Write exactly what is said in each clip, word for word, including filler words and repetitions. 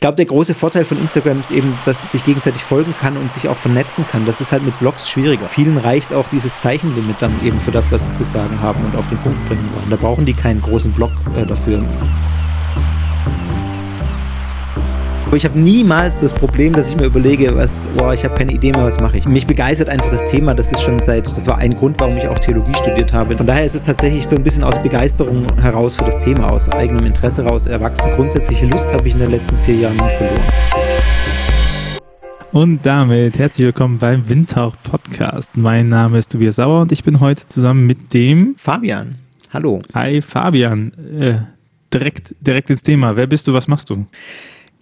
Ich glaube, der große Vorteil von Instagram ist eben, dass man sich gegenseitig folgen kann und sich auch vernetzen kann. Das ist halt mit Blogs schwieriger. Vielen reicht auch dieses Zeichenlimit dann eben für das, was sie zu sagen haben und auf den Punkt bringen wollen. Da brauchen die keinen großen Blog äh, dafür. Aber ich habe niemals das Problem, dass ich mir überlege, was, boah, ich habe keine Idee mehr, was mache ich. Mich begeistert einfach das Thema, das ist schon seit, das war ein Grund, warum ich auch Theologie studiert habe. Von daher ist es tatsächlich so ein bisschen aus Begeisterung heraus für das Thema, aus eigenem Interesse heraus erwachsen. Grundsätzliche Lust habe ich in den letzten vier Jahren nie verloren. Und damit herzlich willkommen beim Windtauch Podcast. Mein Name ist Tobias Sauer und ich bin heute zusammen mit dem Fabian. Hallo. Hi Fabian. Äh, direkt, direkt ins Thema. Wer bist du, was machst du?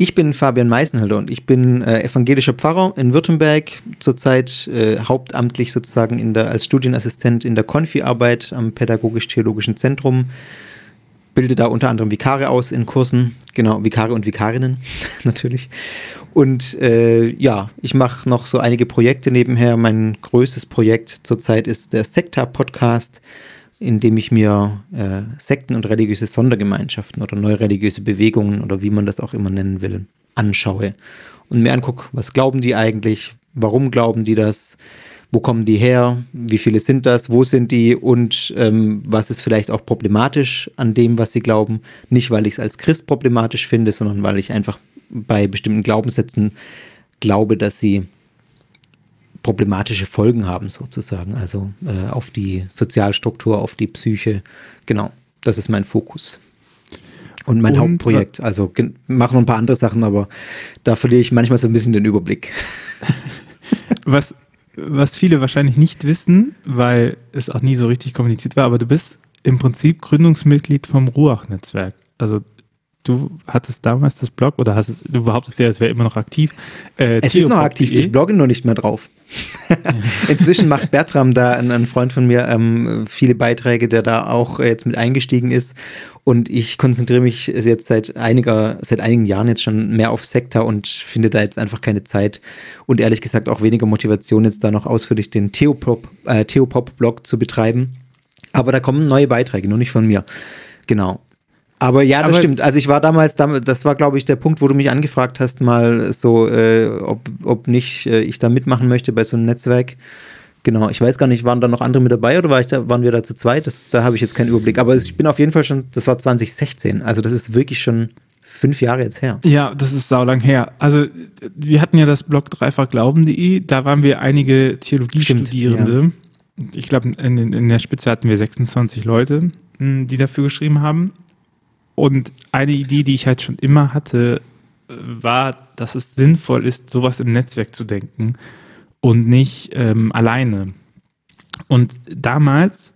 Ich bin Fabian Meißenhalder und ich bin äh, evangelischer Pfarrer in Württemberg, zurzeit äh, hauptamtlich sozusagen in der, als Studienassistent in der Konfi-Arbeit am Pädagogisch-Theologischen Zentrum, bilde da unter anderem Vikare aus in Kursen, genau, Vikare und Vikarinnen natürlich. Und äh, ja, ich mache noch so einige Projekte nebenher. Mein größtes Projekt zurzeit ist der Sekta-Podcast, in dem ich mir äh, Sekten und religiöse Sondergemeinschaften oder neureligiöse Bewegungen oder wie man das auch immer nennen will, anschaue und mir angucke, was glauben die eigentlich, warum glauben die das, wo kommen die her, wie viele sind das, wo sind die und ähm, was ist vielleicht auch problematisch an dem, was sie glauben. Nicht, weil ich es als Christ problematisch finde, sondern weil ich einfach bei bestimmten Glaubenssätzen glaube, dass sie problematische Folgen haben sozusagen, also äh, auf die Sozialstruktur, auf die Psyche, genau, das ist mein Fokus und mein und, Hauptprojekt, also ge- mache noch ein paar andere Sachen, aber da verliere ich manchmal so ein bisschen den Überblick. Was, was viele wahrscheinlich nicht wissen, weil es auch nie so richtig kommuniziert war, aber du bist im Prinzip Gründungsmitglied vom Ruach-Netzwerk, also du hattest damals das Blog oder hast es, du behauptest ja, es wäre immer noch aktiv. Äh, es Theopop. Ist noch aktiv, ich blogge nur nicht mehr drauf. Inzwischen macht Bertram da, ein, ein Freund von mir, ähm, viele Beiträge, der da auch jetzt mit eingestiegen ist. Und ich konzentriere mich jetzt seit einiger, seit einigen Jahren jetzt schon mehr auf Sekta und finde da jetzt einfach keine Zeit und ehrlich gesagt auch weniger Motivation, jetzt da noch ausführlich den Theopop, äh, Theopop-Blog zu betreiben. Aber da kommen neue Beiträge, nur nicht von mir. Genau. Aber ja, das Aber stimmt. Also ich war damals, das war glaube ich der Punkt, wo du mich angefragt hast, mal so, äh, ob, ob nicht äh, ich da mitmachen möchte bei so einem Netzwerk. Genau, ich weiß gar nicht, waren da noch andere mit dabei oder war ich da, waren wir da zu zweit? Das, da habe ich jetzt keinen Überblick. Aber ich bin auf jeden Fall schon, das war zwanzig sechzehn, also das ist wirklich schon fünf Jahre jetzt her. Ja, das ist saulang her. Also wir hatten ja das Blog dreifach glauben punkt de, da waren wir einige Theologiestudierende. Ja. Ich glaube, in, in der Spitze hatten wir sechsundzwanzig Leute, die dafür geschrieben haben. Und eine Idee, die ich halt schon immer hatte, war, dass es sinnvoll ist, sowas im Netzwerk zu denken und nicht ähm, alleine. Und damals,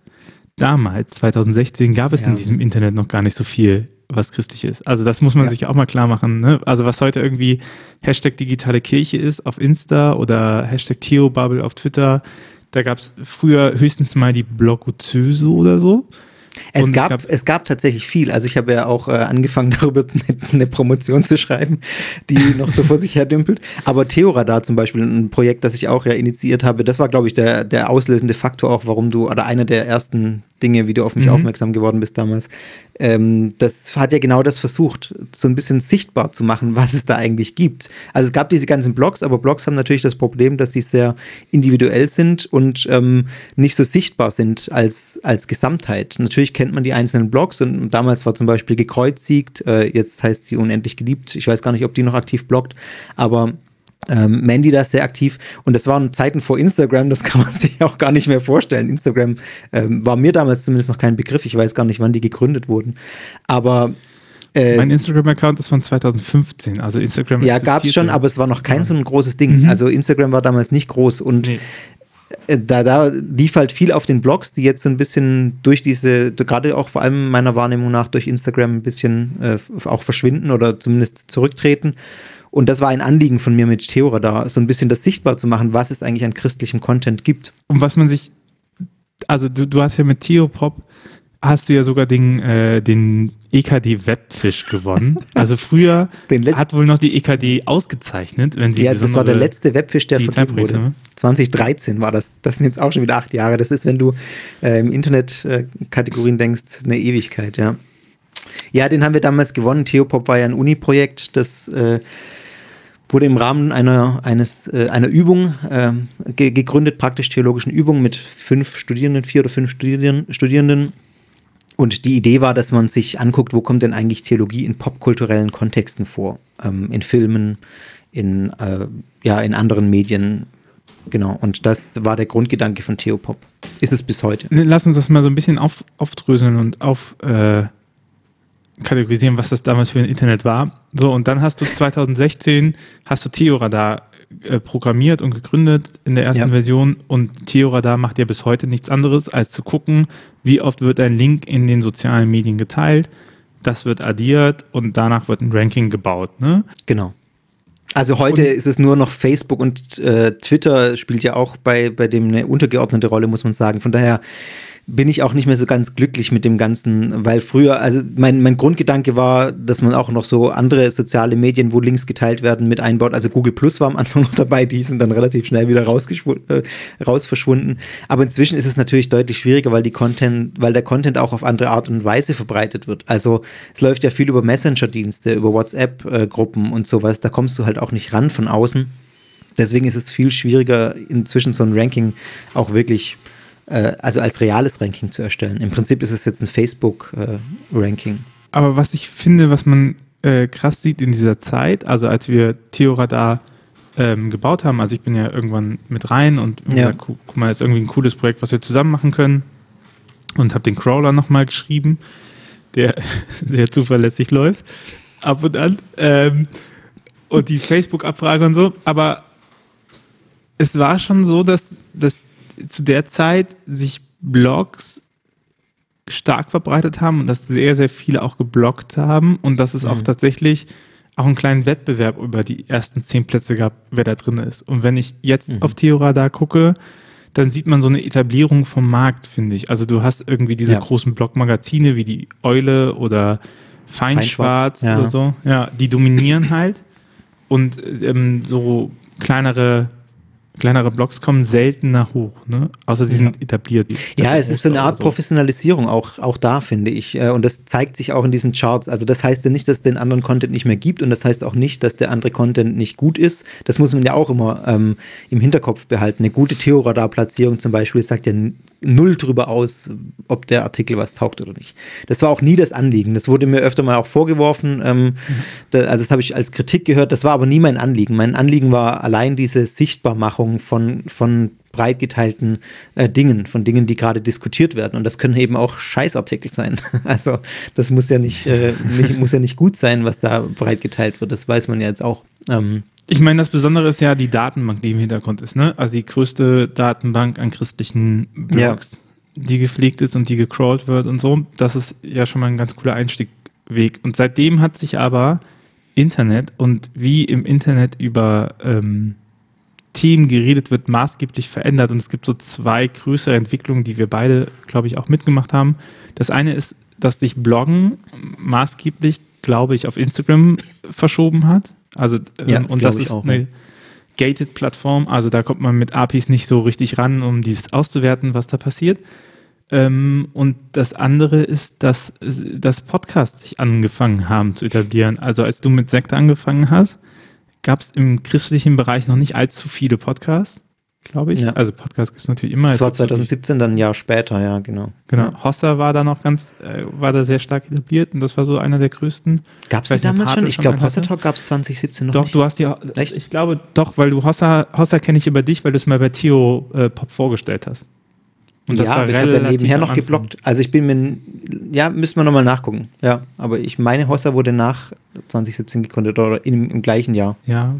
damals, zwanzig sechzehn, gab es ja in diesem Internet noch gar nicht so viel, was christlich ist. Also das muss man ja sich auch mal klar machen. Ne? Also was heute irgendwie Hashtag digitale Kirche ist auf Insta oder Hashtag Theobubble auf Twitter, da gab es früher höchstens mal die Blogozöse oder so. Es gab, es gab es gab tatsächlich viel. Also ich habe ja auch äh, angefangen, darüber eine Promotion zu schreiben, die noch so vor sich her dümpelt. Aber Theoradar zum Beispiel, ein Projekt, das ich auch ja initiiert habe, das war, glaube ich, der, der auslösende Faktor auch, warum du, oder einer der ersten Dinge, wie du auf mich mhm. aufmerksam geworden bist damals. Ähm, das hat ja genau das versucht, so ein bisschen sichtbar zu machen, was es da eigentlich gibt. Also es gab diese ganzen Blogs, aber Blogs haben natürlich das Problem, dass sie sehr individuell sind und ähm, nicht so sichtbar sind als, als Gesamtheit. Natürlich kennt man die einzelnen Blogs und damals war zum Beispiel gekreuzigt, äh, jetzt heißt sie unendlich geliebt, ich weiß gar nicht, ob die noch aktiv bloggt, aber ähm, Mandy da ist sehr aktiv und das waren Zeiten vor Instagram, das kann man sich auch gar nicht mehr vorstellen. Instagram ähm, war mir damals zumindest noch kein Begriff, ich weiß gar nicht, wann die gegründet wurden, aber Äh, mein Instagram-Account ist von zwanzig fünfzehn, also Instagram existiert. Ja, gab es schon, aber es war noch kein so ein großes Ding, mhm. also Instagram war damals nicht groß und nee. Da, da lief halt viel auf den Blogs, die jetzt so ein bisschen durch diese, gerade auch vor allem meiner Wahrnehmung nach durch Instagram ein bisschen äh, auch verschwinden oder zumindest zurücktreten. Und das war ein Anliegen von mir mit Theoradar, so ein bisschen das sichtbar zu machen, was es eigentlich an christlichem Content gibt. Und was man sich, also du, du hast ja mit Theopop, hast du ja sogar den, äh, den E K D-Webfisch gewonnen. Also früher Let- hat wohl noch die E K D ausgezeichnet, wenn sie ja, das war der letzte Webfisch, der vergeben wurde. zwanzig dreizehn war das. Das sind jetzt auch schon wieder acht Jahre. Das ist, wenn du äh, im Internet äh, Kategorien denkst, eine Ewigkeit, ja. Ja, den haben wir damals gewonnen. Theopop war ja ein Uni-Projekt, das äh, wurde im Rahmen einer, eines, äh, einer Übung äh, ge- gegründet, praktisch-theologischen Übung mit fünf Studierenden, vier oder fünf Studierenden, Studierenden. Und die Idee war, dass man sich anguckt, wo kommt denn eigentlich Theologie in popkulturellen Kontexten vor, ähm, in Filmen, in, äh, ja, in anderen Medien. Genau, und das war der Grundgedanke von Theopop. Ist es bis heute. Lass uns das mal so ein bisschen auf, aufdröseln und auf äh, kategorisieren, was das damals für ein Internet war. So, und dann hast du zwanzig sechzehn hast du Theoradar äh, programmiert und gegründet in der ersten ja. Version, und Theoradar macht ja bis heute nichts anderes, als zu gucken, wie oft wird ein Link in den sozialen Medien geteilt, das wird addiert und danach wird ein Ranking gebaut, ne? Genau. Also heute und ist es nur noch Facebook, und äh, Twitter spielt ja auch bei, bei dem eine untergeordnete Rolle, muss man sagen. Von daher bin ich auch nicht mehr so ganz glücklich mit dem Ganzen, weil früher, also mein, mein Grundgedanke war, dass man auch noch so andere soziale Medien, wo Links geteilt werden, mit einbaut. Also Google Plus war am Anfang noch dabei, die sind dann relativ schnell wieder rausgeschw- äh, raus verschwunden. Aber inzwischen ist es natürlich deutlich schwieriger, weil die Content, weil der Content auch auf andere Art und Weise verbreitet wird. Also es läuft ja viel über Messenger-Dienste, über WhatsApp-Gruppen und sowas, da kommst du halt auch nicht ran von außen. Deswegen ist es viel schwieriger, inzwischen so ein Ranking auch wirklich also als reales Ranking zu erstellen. Im Prinzip ist es jetzt ein Facebook-Ranking. Äh, Aber was ich finde, was man äh, krass sieht in dieser Zeit, also als wir Theoradar ähm, gebaut haben, also ich bin ja irgendwann mit rein und ja. gesagt, guck mal, ist irgendwie ein cooles Projekt, was wir zusammen machen können, und habe den Crawler nochmal geschrieben, der sehr zuverlässig läuft, ab und an, ähm, und die Facebook-Abfrage und so. Aber es war schon so, dass das zu der Zeit sich Blogs stark verbreitet haben und dass sehr, sehr viele auch gebloggt haben, und dass es mhm. auch tatsächlich auch einen kleinen Wettbewerb über die ersten zehn Plätze gab, wer da drin ist. Und wenn ich jetzt mhm. auf Theoradar gucke, dann sieht man so eine Etablierung vom Markt, finde ich. Also du hast irgendwie diese ja. großen Blogmagazine wie die Eule oder Feinschwarz, Feinschwarz ja. oder so, ja, die dominieren halt, und ähm, so kleinere Kleinere Blogs kommen seltener hoch, ne? Außer sie sind ja. etabliert. Ja, es ist so eine Art so. Professionalisierung auch, auch da, finde ich. Und das zeigt sich auch in diesen Charts. Also das heißt ja nicht, dass es den anderen Content nicht mehr gibt, und das heißt auch nicht, dass der andere Content nicht gut ist. Das muss man ja auch immer ähm, im Hinterkopf behalten. Eine gute Theoradar-Platzierung zum Beispiel sagt ja null drüber aus, ob der Artikel was taugt oder nicht. Das war auch nie das Anliegen. Das wurde mir öfter mal auch vorgeworfen. Ähm, mhm. da, also das habe ich als Kritik gehört. Das war aber nie mein Anliegen. Mein Anliegen war allein diese Sichtbarmachung Von, von breit geteilten äh, Dingen, von Dingen, die gerade diskutiert werden. Und das können eben auch Scheißartikel sein. Also das muss ja nicht, äh, nicht, muss ja nicht gut sein, was da breit geteilt wird. Das weiß man ja jetzt auch. Ähm. Ich meine, das Besondere ist ja die Datenbank, die im Hintergrund ist, ne? Also die größte Datenbank an christlichen Blogs, ja. die gepflegt ist und die gecrawlt wird und so. Das ist ja schon mal ein ganz cooler Einstiegweg. Und seitdem hat sich aber Internet und wie im Internet über ähm, Themen geredet wird, maßgeblich verändert, und es gibt so zwei größere Entwicklungen, die wir beide, glaube ich, auch mitgemacht haben. Das eine ist, dass sich Bloggen maßgeblich, glaube ich, auf Instagram verschoben hat. Also ja, das und das ist auch, eine ne? Gated-Plattform, also da kommt man mit A P Is nicht so richtig ran, um dieses auszuwerten, was da passiert. Und das andere ist, dass, dass Podcasts sich angefangen haben zu etablieren. Also als du mit Sekta angefangen hast, gab es im christlichen Bereich noch nicht allzu viele Podcasts, glaube ich. Ja. Also Podcasts gibt es natürlich immer. Das war zwanzig siebzehn, dann ein Jahr später, ja, genau. Genau, ja. Hossa war da noch ganz, äh, war da sehr stark etabliert, und das war so einer der größten. Gab es die damals schon? Ich glaube, Hossa-Talk gab es zwanzig siebzehn noch doch, nicht. Doch, du hast die, Echt? ich glaube, doch, weil du Hossa, Hossa kenne ich über dich, weil du es mal bei Theo äh, Pop vorgestellt hast. Und das ja, war ich habe ja nebenher noch geblockt. Also ich bin mir, ja, müssen wir nochmal nachgucken. Ja, aber ich meine, Hossa wurde nach zwanzig siebzehn gegründet oder im, im gleichen Jahr. Ja.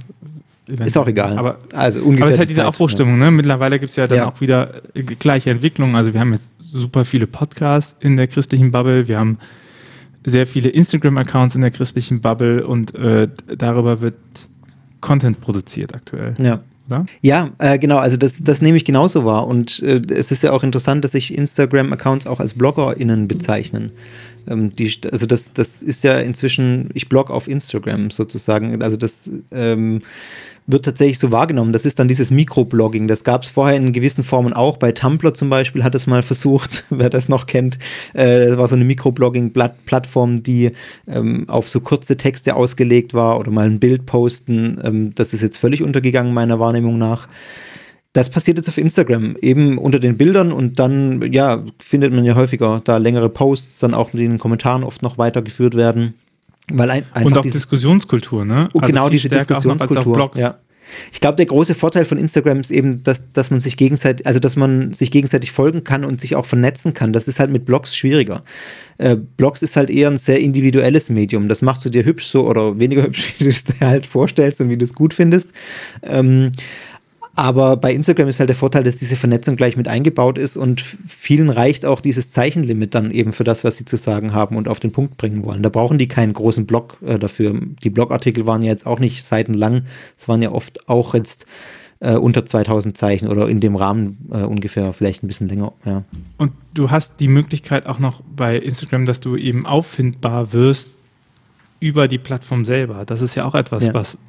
Ist auch egal. Aber, also ungefähr aber es ist halt die diese Aufbruchstimmung, ne? Mittlerweile gibt es ja dann ja. auch wieder gleiche Entwicklungen. Also wir haben jetzt super viele Podcasts in der christlichen Bubble. Wir haben sehr viele Instagram-Accounts in der christlichen Bubble, und äh, darüber wird Content produziert aktuell. Ja. Oder? Ja, äh, genau, also das, das nehme ich genauso wahr, und äh, es ist ja auch interessant, dass sich Instagram-Accounts auch als BloggerInnen bezeichnen. Ähm, die, also das, das ist ja inzwischen, ich blogge auf Instagram sozusagen, also das ähm, wird tatsächlich so wahrgenommen. Das ist dann dieses Mikroblogging, das gab es vorher in gewissen Formen auch, bei Tumblr zum Beispiel hat es mal versucht, wer das noch kennt, äh, das war so eine Mikroblogging-Plattform, die ähm, auf so kurze Texte ausgelegt war oder mal ein Bild posten, ähm, das ist jetzt völlig untergegangen meiner Wahrnehmung nach. Das passiert jetzt auf Instagram, eben unter den Bildern, und dann, ja, findet man ja häufiger da längere Posts, dann auch in den Kommentaren oft noch weitergeführt werden. Weil ein, einfach und auch dieses, Diskussionskultur, ne? Also genau, diese Diskussionskultur. Noch, ja. Ich glaube, der große Vorteil von Instagram ist eben, dass, dass man sich gegenseitig, also dass man sich gegenseitig folgen kann und sich auch vernetzen kann. Das ist halt mit Blogs schwieriger. Äh, Blogs ist halt eher ein sehr individuelles Medium. Das machst du dir hübsch so oder weniger hübsch, wie du es dir halt vorstellst und wie du es gut findest. Ähm, Aber bei Instagram ist halt der Vorteil, dass diese Vernetzung gleich mit eingebaut ist, und vielen reicht auch dieses Zeichenlimit dann eben für das, was sie zu sagen haben und auf den Punkt bringen wollen. Da brauchen die keinen großen Blog äh, dafür. Die Blogartikel waren ja jetzt auch nicht seitenlang. Es waren ja oft auch jetzt äh, unter zweitausend Zeichen oder in dem Rahmen äh, ungefähr, vielleicht ein bisschen länger. Ja. Und du hast die Möglichkeit auch noch bei Instagram, dass du eben auffindbar wirst über die Plattform selber. Das ist ja auch etwas, ja. was...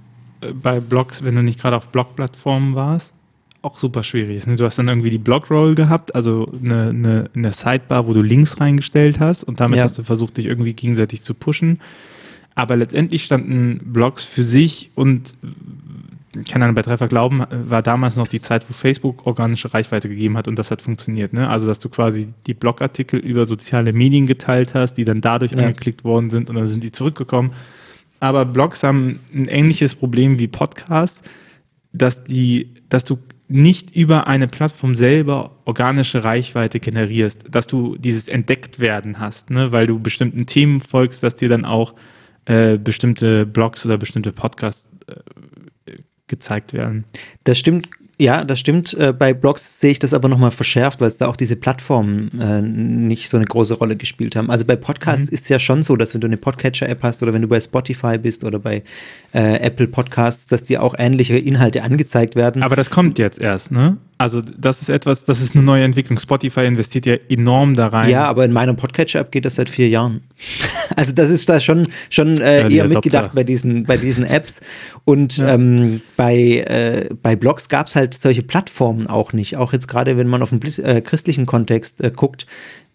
bei Blogs, wenn du nicht gerade auf Blog-Plattformen warst, auch super schwierig ist. Ne? Du hast dann irgendwie die Blog-Roll gehabt, also eine, eine, eine Sidebar, wo du Links reingestellt hast, und damit ja. hast du versucht, dich irgendwie gegenseitig zu pushen. Aber letztendlich standen Blogs für sich, und keine Ahnung, bei dreifachglauben war damals noch die Zeit, wo Facebook organische Reichweite gegeben hat, und das hat funktioniert. Ne? Also, dass du quasi die Blogartikel über soziale Medien geteilt hast, die dann dadurch ja. angeklickt worden sind, und dann sind die zurückgekommen. Aber Blogs haben ein ähnliches Problem wie Podcasts, dass, die, dass du nicht über eine Plattform selber organische Reichweite generierst, dass du dieses Entdecktwerden hast, ne? Weil du bestimmten Themen folgst, dass dir dann auch äh, bestimmte Blogs oder bestimmte Podcasts äh, gezeigt werden. Das stimmt. Ja, das stimmt. Bei Blogs sehe ich das aber nochmal verschärft, weil es da auch diese Plattformen äh, nicht so eine große Rolle gespielt haben. Also bei Podcasts mhm. ist es ja schon so, dass wenn du eine Podcatcher-App hast oder wenn du bei Spotify bist oder bei äh, Apple Podcasts, dass dir auch ähnliche Inhalte angezeigt werden. Aber das kommt jetzt erst, ne? Also das ist etwas, das ist eine neue Entwicklung. Spotify investiert ja enorm da rein. Ja, aber in meiner Podcatcher-App geht das seit vier Jahren. Also das ist da schon, schon äh, eher mitgedacht bei diesen, bei diesen Apps. Und ja. ähm, bei, äh, bei Blogs gab es halt solche Plattformen auch nicht. Auch jetzt gerade, wenn man auf den äh, christlichen Kontext äh, guckt,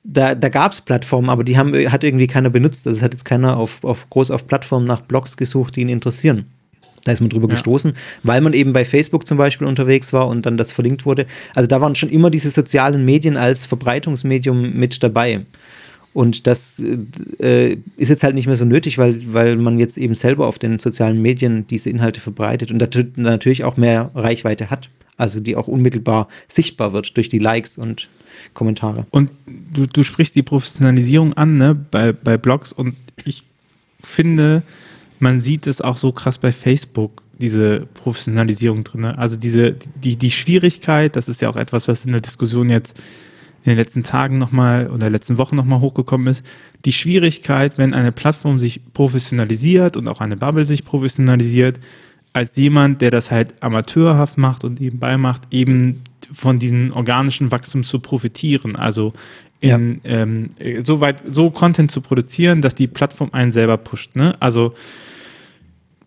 da, da gab es Plattformen, aber die haben, hat irgendwie keiner benutzt. Also es hat jetzt keiner auf, auf, groß auf Plattformen nach Blogs gesucht, die ihn interessieren. Da ist man drüber ja. gestoßen, weil man eben bei Facebook zum Beispiel unterwegs war und dann das verlinkt wurde. Also da waren schon immer diese sozialen Medien als Verbreitungsmedium mit dabei. Und das äh, ist jetzt halt nicht mehr so nötig, weil, weil man jetzt eben selber auf den sozialen Medien diese Inhalte verbreitet und dat- natürlich auch mehr Reichweite hat. Also die auch unmittelbar sichtbar wird durch die Likes und Kommentare. Und du, du sprichst die Professionalisierung an, ne, bei, bei Blogs, und ich finde... Man sieht es auch so krass bei Facebook, diese Professionalisierung drin. Also diese, die, die Schwierigkeit, das ist ja auch etwas, was in der Diskussion jetzt in den letzten Tagen nochmal oder in den letzten Wochen nochmal hochgekommen ist. Die Schwierigkeit, wenn eine Plattform sich professionalisiert und auch eine Bubble sich professionalisiert, als jemand, der das halt amateurhaft macht und nebenbei macht, eben von diesem organischen Wachstum zu profitieren. Also in, ja. ähm, so weit, so Content zu produzieren, dass die Plattform einen selber pusht. Ne? Also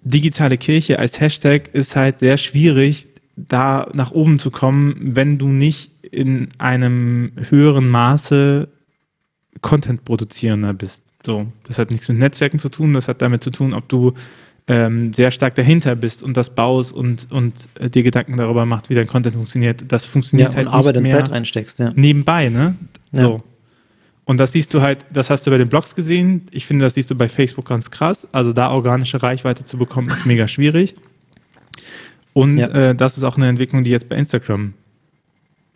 digitale Kirche als Hashtag ist halt sehr schwierig, da nach oben zu kommen, wenn du nicht in einem höheren Maße Content-Produzierender bist. So, das hat nichts mit Netzwerken zu tun, das hat damit zu tun, ob du ähm, sehr stark dahinter bist und das baust und, und äh, dir Gedanken darüber macht, wie dein Content funktioniert. Das funktioniert ja, halt nicht Arbeit und mehr Zeit reinsteckst, ja. nebenbei, ne? Ja. So. Und das siehst du halt, das hast du bei den Blogs gesehen. Ich finde, das siehst du bei Facebook ganz krass. Also da organische Reichweite zu bekommen, ist mega schwierig. Und ja. äh, das ist auch eine Entwicklung, die jetzt bei Instagram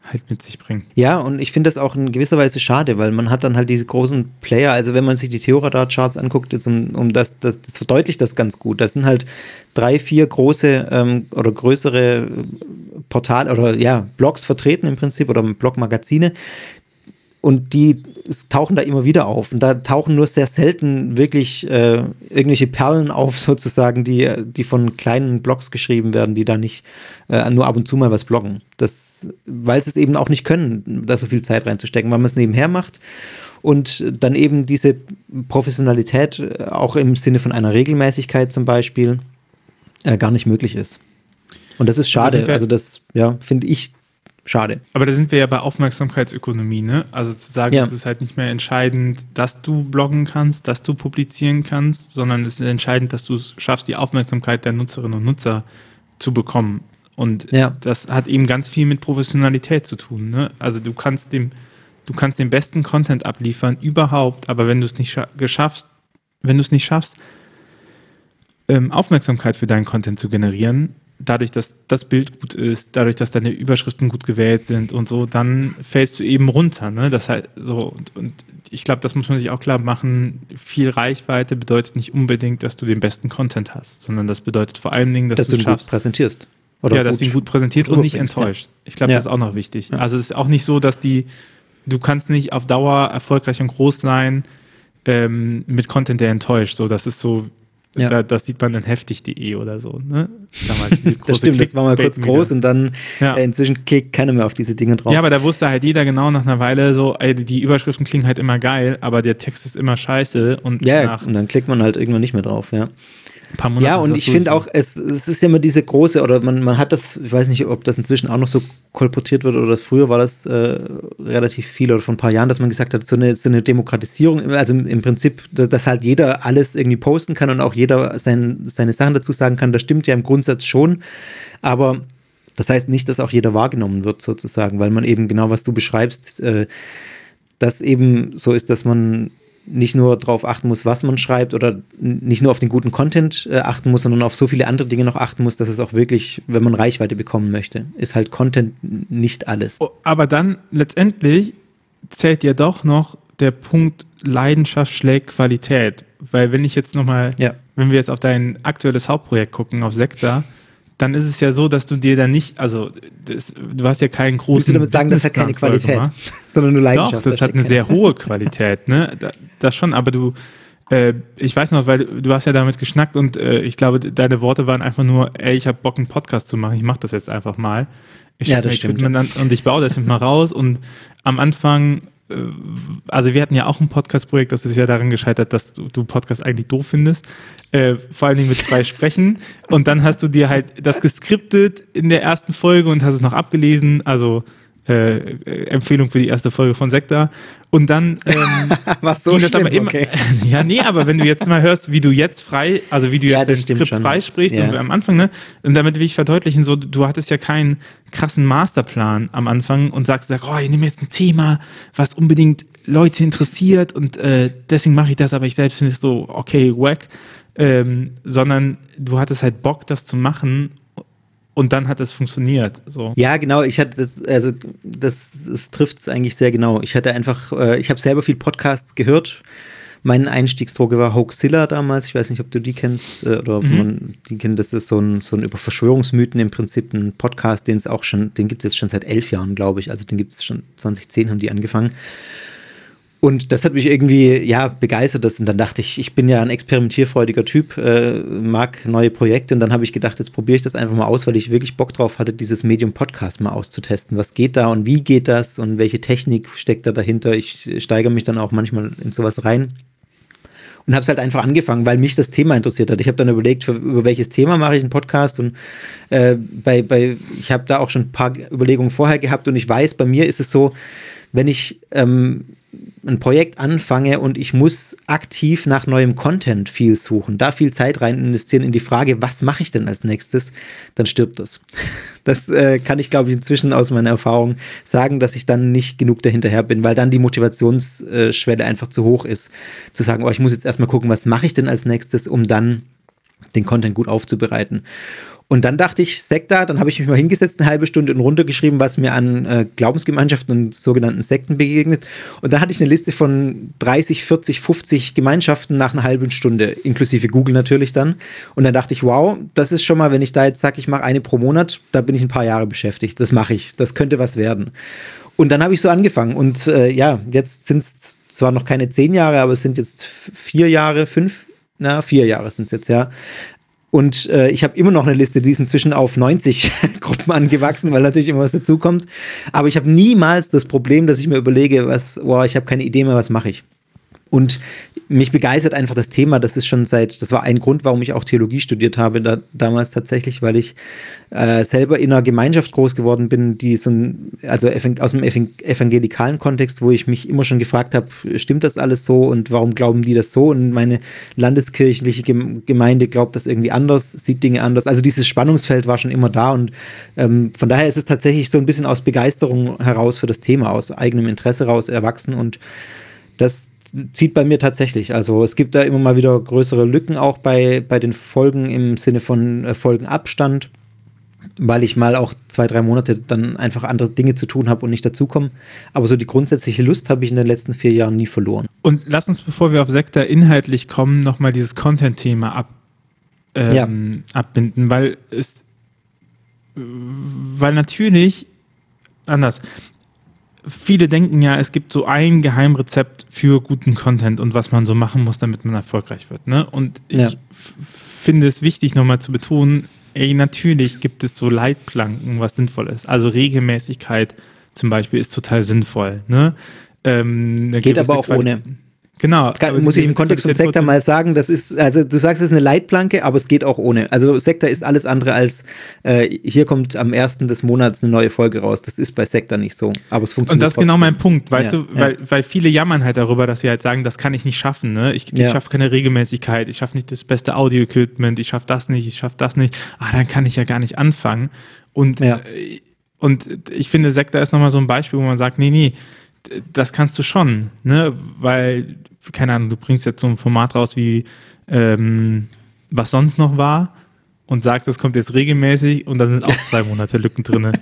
halt mit sich bringt. Ja, und ich finde das auch in gewisser Weise schade, weil man hat dann halt diese großen Player. Also wenn man sich die Theoradar-Charts anguckt, jetzt um, um das, das, das verdeutlicht das ganz gut. Das sind halt drei, vier große ähm, oder größere Portale oder ja Blogs vertreten im Prinzip oder Blogmagazine. Und die es tauchen da immer wieder auf und da tauchen nur sehr selten wirklich äh, irgendwelche Perlen auf sozusagen, die, die von kleinen Blogs geschrieben werden, die da nicht äh, nur ab und zu mal was bloggen. Das, weil sie es eben auch nicht können, da so viel Zeit reinzustecken, weil man es nebenher macht und dann eben diese Professionalität auch im Sinne von einer Regelmäßigkeit zum Beispiel äh, gar nicht möglich ist. Und das ist schade, das also das ja, finde ich schade. Aber da sind wir ja bei Aufmerksamkeitsökonomie, ne? Also zu sagen, ja. Es ist halt nicht mehr entscheidend, dass du bloggen kannst, dass du publizieren kannst, sondern es ist entscheidend, dass du es schaffst, die Aufmerksamkeit der Nutzerinnen und Nutzer zu bekommen. Und ja. Das hat eben ganz viel mit Professionalität zu tun, ne? Also du kannst dem, du kannst den besten Content abliefern überhaupt, aber wenn du es nicht scha- geschaffst, wenn du es nicht schaffst, ähm, Aufmerksamkeit für deinen Content zu generieren, dadurch, dass das Bild gut ist, dadurch, dass deine Überschriften gut gewählt sind und so, dann fällst du eben runter, ne? Das halt so, und, und ich glaube, das muss man sich auch klar machen, viel Reichweite bedeutet nicht unbedingt, dass du den besten Content hast, sondern das bedeutet vor allen Dingen, dass, dass du ihn schaffst, gut präsentierst. Oder ja, dass du ihn gut präsentierst und nicht enttäuscht. Ich glaube, ja. Das ist auch noch wichtig. Ja. Also es ist auch nicht so, dass die, du kannst nicht auf Dauer erfolgreich und groß sein ähm, mit Content, der enttäuscht. So, das ist so, ja. Da, das sieht man dann heftig punkt de oder so. Ne? Damals diese große das stimmt, Klick- das war mal kurz groß und dann ja. äh, inzwischen klickt keiner mehr auf diese Dinge drauf. Ja, aber da wusste halt jeder genau nach einer Weile so, ey, die Überschriften klingen halt immer geil, aber der Text ist immer scheiße. Und, ja, nach und dann klickt man halt irgendwann nicht mehr drauf, ja. Ein paar Monate ja, und ich finde auch, es, es ist ja immer diese große, oder man, man hat das, ich weiß nicht, ob das inzwischen auch noch so kolportiert wird, oder früher war das äh, relativ viel, oder vor ein paar Jahren, dass man gesagt hat, so eine, so eine Demokratisierung, also im Prinzip, dass halt jeder alles irgendwie posten kann und auch jeder sein, seine Sachen dazu sagen kann, das stimmt ja im Grundsatz schon, aber das heißt nicht, dass auch jeder wahrgenommen wird sozusagen, weil man eben genau, was du beschreibst, äh, das eben so ist, dass man nicht nur darauf achten muss, was man schreibt oder nicht nur auf den guten Content äh, achten muss, sondern auf so viele andere Dinge noch achten muss, dass es auch wirklich, wenn man Reichweite bekommen möchte, ist halt Content nicht alles. Aber dann letztendlich zählt ja doch noch der Punkt Leidenschaft schlägt Qualität. Weil wenn ich jetzt nochmal, ja. wenn wir jetzt auf dein aktuelles Hauptprojekt gucken, auf Sekta, dann ist es ja so, dass du dir da nicht, also das, du hast ja keinen großen... Willst du damit sagen, das hat keine Qualität, sondern nur Leidenschaft? Doch, das, das hat eine sehr hohe Qualität, ne? Das schon, aber du, äh, ich weiß noch, weil du hast ja damit geschnackt und äh, ich glaube, deine Worte waren einfach nur, ey, ich habe Bock, einen Podcast zu machen, ich mache das jetzt einfach mal. Ich ja, das mich, stimmt. Dann, und ich baue das jetzt mal raus und am Anfang... Also wir hatten ja auch ein Podcast-Projekt, das ist ja daran gescheitert, dass du, du Podcast eigentlich doof findest, äh, vor allen Dingen mit frei Sprechen und dann hast du dir halt das geskriptet in der ersten Folge und hast es noch abgelesen, also äh, Empfehlung für die erste Folge von Sekta und dann ähm, was so schlimm, aber immer, okay. Ja, nee, aber wenn du jetzt mal hörst, wie du jetzt frei, also wie du ja, jetzt dein Skript schon. Frei sprichst ja. Und am Anfang, ne, und damit will ich verdeutlichen, so, du hattest ja keinen krassen Masterplan am Anfang und sagst, sag, oh, ich nehme jetzt ein Thema, was unbedingt Leute interessiert und äh, deswegen mache ich das, aber ich selbst finde es so, okay, wack, ähm, sondern du hattest halt Bock, das zu machen. Und dann hat es funktioniert. So. Ja, genau. Ich hatte das, also das, das trifft es eigentlich sehr genau. Ich hatte einfach, äh, ich habe selber viel Podcasts gehört. Meine Einstiegsdroge war Hoaxilla damals. Ich weiß nicht, ob du die kennst äh, oder ob mhm. man die kennt. Das ist so ein, so ein über Verschwörungsmythen im Prinzip ein Podcast, den es auch schon, den gibt es jetzt schon seit elf Jahren, glaube ich. Also den gibt es schon zwanzig zehn haben die angefangen. Und das hat mich irgendwie, ja, begeistert. Das. Und dann dachte ich, ich bin ja ein experimentierfreudiger Typ, äh, mag neue Projekte. Und dann habe ich gedacht, jetzt probiere ich das einfach mal aus, weil ich wirklich Bock drauf hatte, dieses Medium Podcast mal auszutesten. Was geht da und wie geht das und welche Technik steckt da dahinter? Ich steigere mich dann auch manchmal in sowas rein. Und habe es halt einfach angefangen, weil mich das Thema interessiert hat. Ich habe dann überlegt, für, über welches Thema mache ich einen Podcast. Und äh, bei, bei, ich habe da auch schon ein paar Überlegungen vorher gehabt. Und ich weiß, bei mir ist es so, wenn ich... Ähm, ein Projekt anfange und ich muss aktiv nach neuem Content viel suchen, da viel Zeit rein investieren in die Frage, was mache ich denn als nächstes, dann stirbt das. Das äh, kann ich, glaube ich, inzwischen aus meiner Erfahrung sagen, dass ich dann nicht genug dahinterher bin, weil dann die Motivationsschwelle einfach zu hoch ist, zu sagen, oh, ich muss jetzt erstmal gucken, was mache ich denn als nächstes, um dann den Content gut aufzubereiten. Und dann dachte ich, Sekta, dann habe ich mich mal hingesetzt, eine halbe Stunde und runtergeschrieben, was mir an äh, Glaubensgemeinschaften und sogenannten Sekten begegnet. Und da hatte ich eine Liste von dreißig, vierzig, fünfzig Gemeinschaften nach einer halben Stunde, inklusive Google natürlich dann. Und dann dachte ich, wow, das ist schon mal, wenn ich da jetzt sage, ich mache eine pro Monat, da bin ich ein paar Jahre beschäftigt. Das mache ich, das könnte was werden. Und dann habe ich so angefangen und äh, ja, jetzt sind es zwar noch keine zehn Jahre, aber es sind jetzt vier Jahre, fünf, na, vier Jahre sind es jetzt, ja. Und äh, ich habe immer noch eine Liste, die ist inzwischen auf neunzig Gruppen angewachsen, weil natürlich immer was dazukommt. Aber ich habe niemals das Problem, dass ich mir überlege, was, wow, ich habe keine Idee mehr, was mache ich? Und mich begeistert einfach das Thema, das ist schon seit, das war ein Grund, warum ich auch Theologie studiert habe, da, damals tatsächlich, weil ich äh, selber in einer Gemeinschaft groß geworden bin, die so ein, also aus dem evangelikalen Kontext, wo ich mich immer schon gefragt habe, stimmt das alles so und warum glauben die das so und meine landeskirchliche Gemeinde glaubt das irgendwie anders, sieht Dinge anders, also dieses Spannungsfeld war schon immer da und ähm, von daher ist es tatsächlich so ein bisschen aus Begeisterung heraus für das Thema, aus eigenem Interesse raus erwachsen und das zieht bei mir tatsächlich. Also es gibt da immer mal wieder größere Lücken auch bei, bei den Folgen im Sinne von äh, Folgenabstand, weil ich mal auch zwei, drei Monate dann einfach andere Dinge zu tun habe und nicht dazukomme. Aber so die grundsätzliche Lust habe ich in den letzten vier Jahren nie verloren. Und lass uns, bevor wir auf Sekta inhaltlich kommen, nochmal dieses Content-Thema ab, ähm, ja. abbinden, weil es weil natürlich anders viele denken ja, es gibt so ein Geheimrezept für guten Content und was man so machen muss, damit man erfolgreich wird. Ne? Und ich ja. f- finde es wichtig, nochmal zu betonen, ey, natürlich gibt es so Leitplanken, was sinnvoll ist. Also Regelmäßigkeit zum Beispiel ist total sinnvoll. Ne? Ähm, Geht aber auch Quali- ohne. Genau. Kann, muss ich im Kontext von Sekta mal sagen, das ist, also du sagst, es ist eine Leitplanke, aber es geht auch ohne. Also Sekta ist alles andere als, äh, hier kommt am ersten des Monats eine neue Folge raus. Das ist bei Sekta nicht so, aber es funktioniert. Und das ist trotzdem genau mein Punkt, weißt ja, du, weil, ja. weil viele jammern halt darüber, dass sie halt sagen, das kann ich nicht schaffen, ne? Ich, ich ja. schaffe keine Regelmäßigkeit, ich schaffe nicht das beste Audio-Equipment, ich schaffe das nicht, ich schaffe das nicht. Ah, dann kann ich ja gar nicht anfangen. Und, ja. und ich finde, Sekta ist nochmal so ein Beispiel, wo man sagt, nee, nee, das kannst du schon, ne? Weil, keine Ahnung, du bringst jetzt so ein Format raus wie ähm, was sonst noch war und sagst, das kommt jetzt regelmäßig und da sind auch zwei Monate Lücken drin.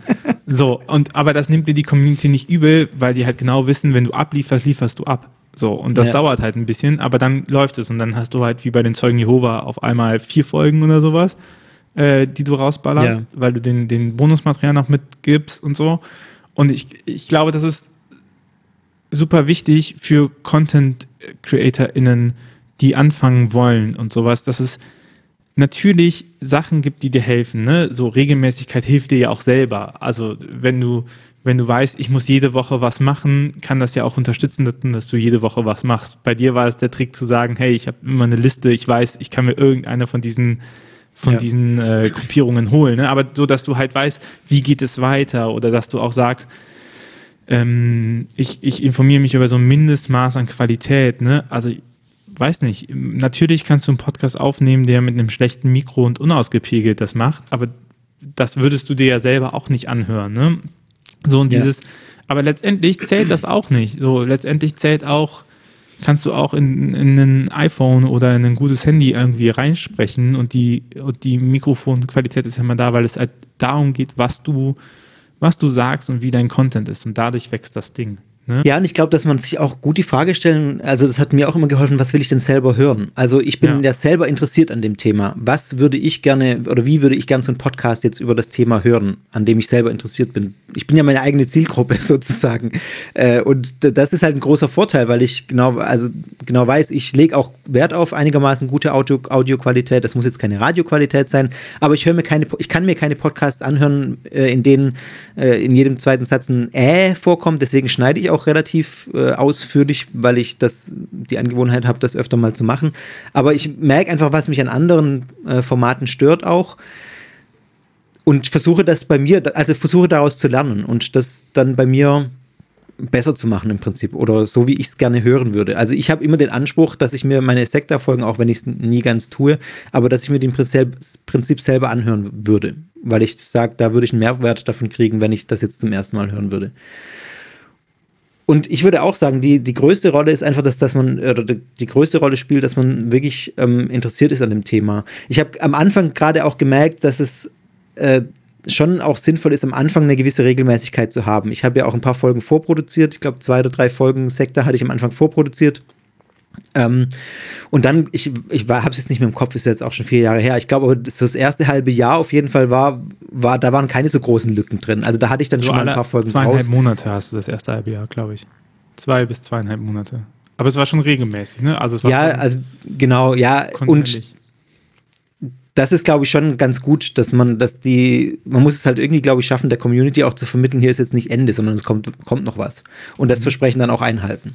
So, und aber das nimmt dir die Community nicht übel, weil die halt genau wissen, wenn du ablieferst, lieferst du ab. So, und das ja. dauert halt ein bisschen, aber dann läuft es und dann hast du halt wie bei den Zeugen Jehova auf einmal vier Folgen oder sowas, äh, die du rausballerst, ja. weil du den, den Bonusmaterial noch mitgibst und so. Und ich, ich glaube, das ist super wichtig für Content-CreatorInnen, die anfangen wollen und sowas, dass es natürlich Sachen gibt, die dir helfen. Ne? So Regelmäßigkeit hilft dir ja auch selber. Also wenn du, wenn du weißt, ich muss jede Woche was machen, kann das ja auch unterstützen, dass du jede Woche was machst. Bei dir war es der Trick zu sagen, hey, ich habe immer eine Liste, ich weiß, ich kann mir irgendeine von diesen von ja. diesen äh, Gruppierungen holen. Ne? Aber so, dass du halt weißt, wie geht es weiter oder dass du auch sagst, Ähm, ich, ich informiere mich über so ein Mindestmaß an Qualität, ne? Also, weiß nicht, natürlich kannst du einen Podcast aufnehmen, der mit einem schlechten Mikro und unausgepegelt das macht, aber das würdest du dir ja selber auch nicht anhören, ne? So und dieses, ja. aber letztendlich zählt das auch nicht. So, letztendlich zählt auch, kannst du auch in, in ein iPhone oder in ein gutes Handy irgendwie reinsprechen und die, und die Mikrofonqualität ist ja immer da, weil es halt darum geht, was du was du sagst und wie dein Content ist. Und dadurch wächst das Ding. Ne? Ja, und ich glaube, dass man sich auch gut die Frage stellen, also das hat mir auch immer geholfen, was will ich denn selber hören? Also ich bin ja, ja selber interessiert an dem Thema. Was würde ich gerne, oder wie würde ich gerne so einen Podcast jetzt über das Thema hören, an dem ich selber interessiert bin? Ich bin ja meine eigene Zielgruppe sozusagen. Und das ist halt ein großer Vorteil, weil ich genau, also genau weiß, ich lege auch Wert auf einigermaßen gute Audio, Audioqualität. Das muss jetzt keine Radioqualität sein, aber ich höre mir keine, ich kann mir keine Podcasts anhören, in denen in jedem zweiten Satz ein Äh vorkommt. Deswegen schneide ich auch Auch relativ äh, ausführlich, weil ich das die Angewohnheit habe, das öfter mal zu machen. Aber ich merke einfach, was mich an anderen äh, Formaten stört auch und versuche das bei mir, also versuche daraus zu lernen und das dann bei mir besser zu machen im Prinzip oder so, wie ich es gerne hören würde. Also ich habe immer den Anspruch, dass ich mir meine Sekta-Folgen, auch wenn ich es nie ganz tue, aber dass ich mir den Prinzip, Prinzip selber anhören würde, weil ich sage, da würde ich einen Mehrwert davon kriegen, wenn ich das jetzt zum ersten Mal hören würde. Und ich würde auch sagen, die, die größte Rolle ist einfach, dass, dass man, oder die größte Rolle spielt, dass man wirklich ähm, interessiert ist an dem Thema. Ich habe am Anfang gerade auch gemerkt, dass es äh, schon auch sinnvoll ist, am Anfang eine gewisse Regelmäßigkeit zu haben. Ich habe ja auch ein paar Folgen vorproduziert. Ich glaube, zwei oder drei Folgen Sekta hatte ich am Anfang vorproduziert. Ähm, und dann, ich, ich habe es jetzt nicht mehr im Kopf, ist jetzt auch schon vier Jahre her. Ich glaube, aber das, das erste halbe Jahr auf jeden Fall war, war, da waren keine so großen Lücken drin. Also da hatte ich dann so schon mal ein paar Folgen raus. Zweieinhalb Monate hast du das erste halbe Jahr, glaube ich. Zwei bis zweieinhalb Monate. Aber es war schon regelmäßig, ne? Also es war ja, also genau, ja. Und das ist, glaube ich, schon ganz gut, dass man, dass die, man muss es halt irgendwie, glaube ich, schaffen, der Community auch zu vermitteln, hier ist jetzt nicht Ende, sondern es kommt, kommt noch was. Und das mhm. Versprechen dann auch einhalten.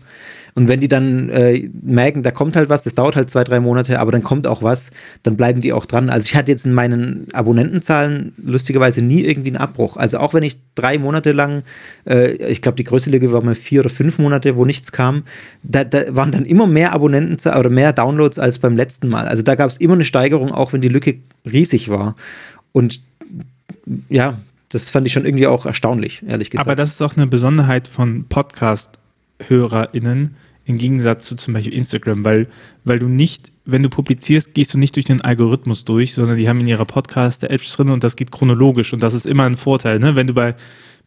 Und wenn die dann äh, merken, da kommt halt was, das dauert halt zwei, drei Monate, aber dann kommt auch was, dann bleiben die auch dran. Also ich hatte jetzt in meinen Abonnentenzahlen lustigerweise nie irgendwie einen Abbruch. Also auch wenn ich drei Monate lang, äh, ich glaube die größte Lücke war mal vier oder fünf Monate, wo nichts kam, da, da waren dann immer mehr Abonnentenzahlen oder mehr Downloads als beim letzten Mal. Also da gab es immer eine Steigerung, auch wenn die Lücke riesig war. Und ja, das fand ich schon irgendwie auch erstaunlich, ehrlich gesagt. Aber das ist auch eine Besonderheit von Podcast- HörerInnen im Gegensatz zu zum Beispiel Instagram, weil, weil du nicht, wenn du publizierst, gehst du nicht durch den Algorithmus durch, sondern die haben in ihrer Podcast-Apps drin und das geht chronologisch und das ist immer ein Vorteil. Ne? Wenn du bei,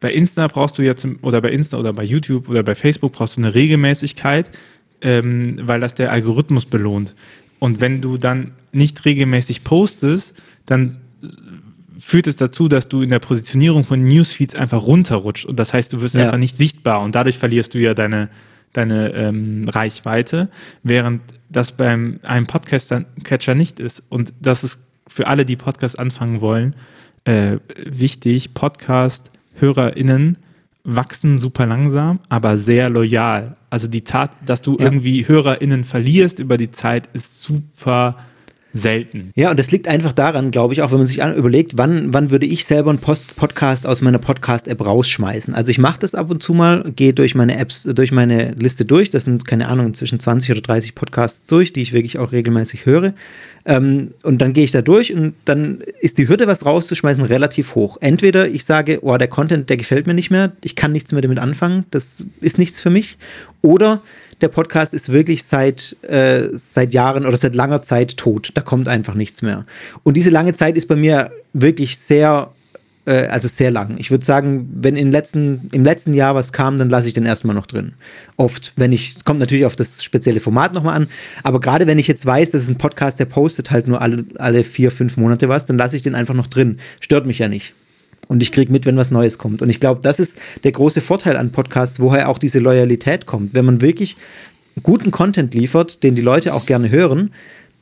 bei Insta brauchst du jetzt, oder bei Insta oder bei YouTube oder bei Facebook brauchst du eine Regelmäßigkeit, ähm, weil das der Algorithmus belohnt. Und wenn du dann nicht regelmäßig postest, dann führt es dazu, dass du in der Positionierung von Newsfeeds einfach runterrutscht und das heißt, du wirst ja. einfach nicht sichtbar und dadurch verlierst du ja deine, deine ähm, Reichweite, während das beim einem Podcast-Catcher nicht ist und das ist für alle, die Podcast anfangen wollen, äh, wichtig. Podcast-HörerInnen wachsen super langsam, aber sehr loyal. Also die Tat, dass du ja. irgendwie HörerInnen verlierst über die Zeit, ist super selten. Ja, und das liegt einfach daran, glaube ich, auch wenn man sich an- überlegt, wann, wann würde ich selber einen Post- Podcast aus meiner Podcast-App rausschmeißen. Also ich mache das ab und zu mal, gehe durch meine Apps, durch meine Liste durch, das sind, keine Ahnung, inzwischen zwanzig oder dreißig Podcasts durch, die ich wirklich auch regelmäßig höre. Ähm, und dann gehe ich da durch und dann ist die Hürde, was rauszuschmeißen, relativ hoch. Entweder ich sage, oh, der Content, der gefällt mir nicht mehr, ich kann nichts mehr damit anfangen, das ist nichts für mich. Oder der Podcast ist wirklich seit, äh, seit Jahren oder seit langer Zeit tot. Da kommt einfach nichts mehr. Und diese lange Zeit ist bei mir wirklich sehr, äh, also sehr lang. Ich würde sagen, wenn im letzten, im letzten Jahr was kam, dann lasse ich den erstmal noch drin. Oft, wenn ich, kommt natürlich auf das spezielle Format nochmal an, aber gerade wenn ich jetzt weiß, das ist ein Podcast, der postet halt nur alle, alle vier, fünf Monate was, dann lasse ich den einfach noch drin. Stört mich ja nicht. Und ich kriege mit, wenn was Neues kommt. Und ich glaube, das ist der große Vorteil an Podcasts, woher auch diese Loyalität kommt. Wenn man wirklich guten Content liefert, den die Leute auch gerne hören,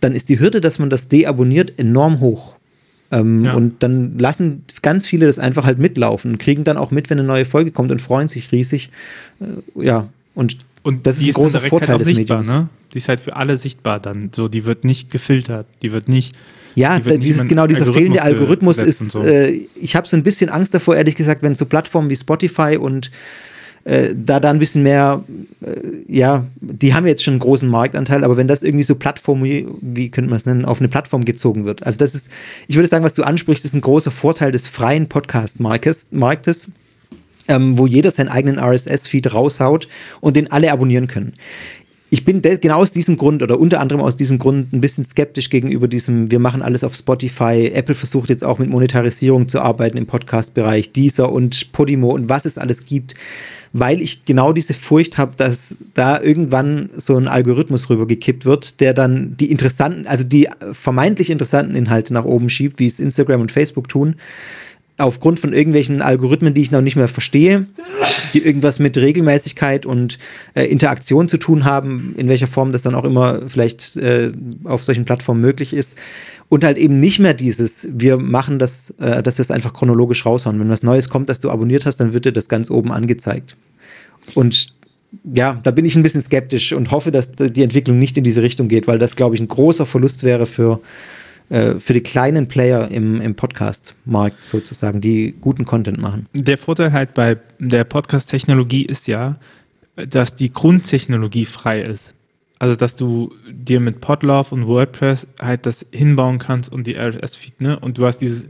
dann ist die Hürde, dass man das deabonniert, enorm hoch. Ähm, ja. Und dann lassen ganz viele das einfach halt mitlaufen und kriegen dann auch mit, wenn eine neue Folge kommt und freuen sich riesig. Äh, ja, und, und das ist ein großer Vorteil halt des Mediums. Ne? Die ist halt für alle sichtbar dann. So, die wird nicht gefiltert, die wird nicht... Ja, die dieses, genau dieser Algorithmus fehlende Algorithmus ist, so. äh, ich habe so ein bisschen Angst davor, ehrlich gesagt, wenn so Plattformen wie Spotify und äh, da da ein bisschen mehr, äh, ja, die haben jetzt schon einen großen Marktanteil, aber wenn das irgendwie so Plattform, wie könnte man es nennen, auf eine Plattform gezogen wird. Also das ist, ich würde sagen, was du ansprichst, ist ein großer Vorteil des freien Podcast-Marktes, ähm, wo jeder seinen eigenen R S S-Feed raushaut und den alle abonnieren können. Ich bin de- genau aus diesem Grund oder unter anderem aus diesem Grund ein bisschen skeptisch gegenüber diesem, wir machen alles auf Spotify, Apple versucht jetzt auch mit Monetarisierung zu arbeiten im Podcast-Bereich, Deezer und Podimo und was es alles gibt, weil ich genau diese Furcht habe, dass da irgendwann so ein Algorithmus rübergekippt wird, der dann die interessanten, also die vermeintlich interessanten Inhalte nach oben schiebt, wie es Instagram und Facebook tun, aufgrund von irgendwelchen Algorithmen, die ich noch nicht mehr verstehe, die irgendwas mit Regelmäßigkeit und äh, Interaktion zu tun haben, in welcher Form das dann auch immer vielleicht äh, auf solchen Plattformen möglich ist. Und halt eben nicht mehr dieses, wir machen das, äh, dass wir es einfach chronologisch raushauen. Wenn was Neues kommt, das du abonniert hast, dann wird dir das ganz oben angezeigt. Und ja, da bin ich ein bisschen skeptisch und hoffe, dass die Entwicklung nicht in diese Richtung geht, weil das, glaube ich, ein großer Verlust wäre für für die kleinen Player im, im Podcast-Markt sozusagen, die guten Content machen. Der Vorteil halt bei der Podcast-Technologie ist ja, dass die Grundtechnologie frei ist. Also, dass du dir mit Podlove und WordPress halt das hinbauen kannst und die R S S-Feed, ne? Und du hast dieses,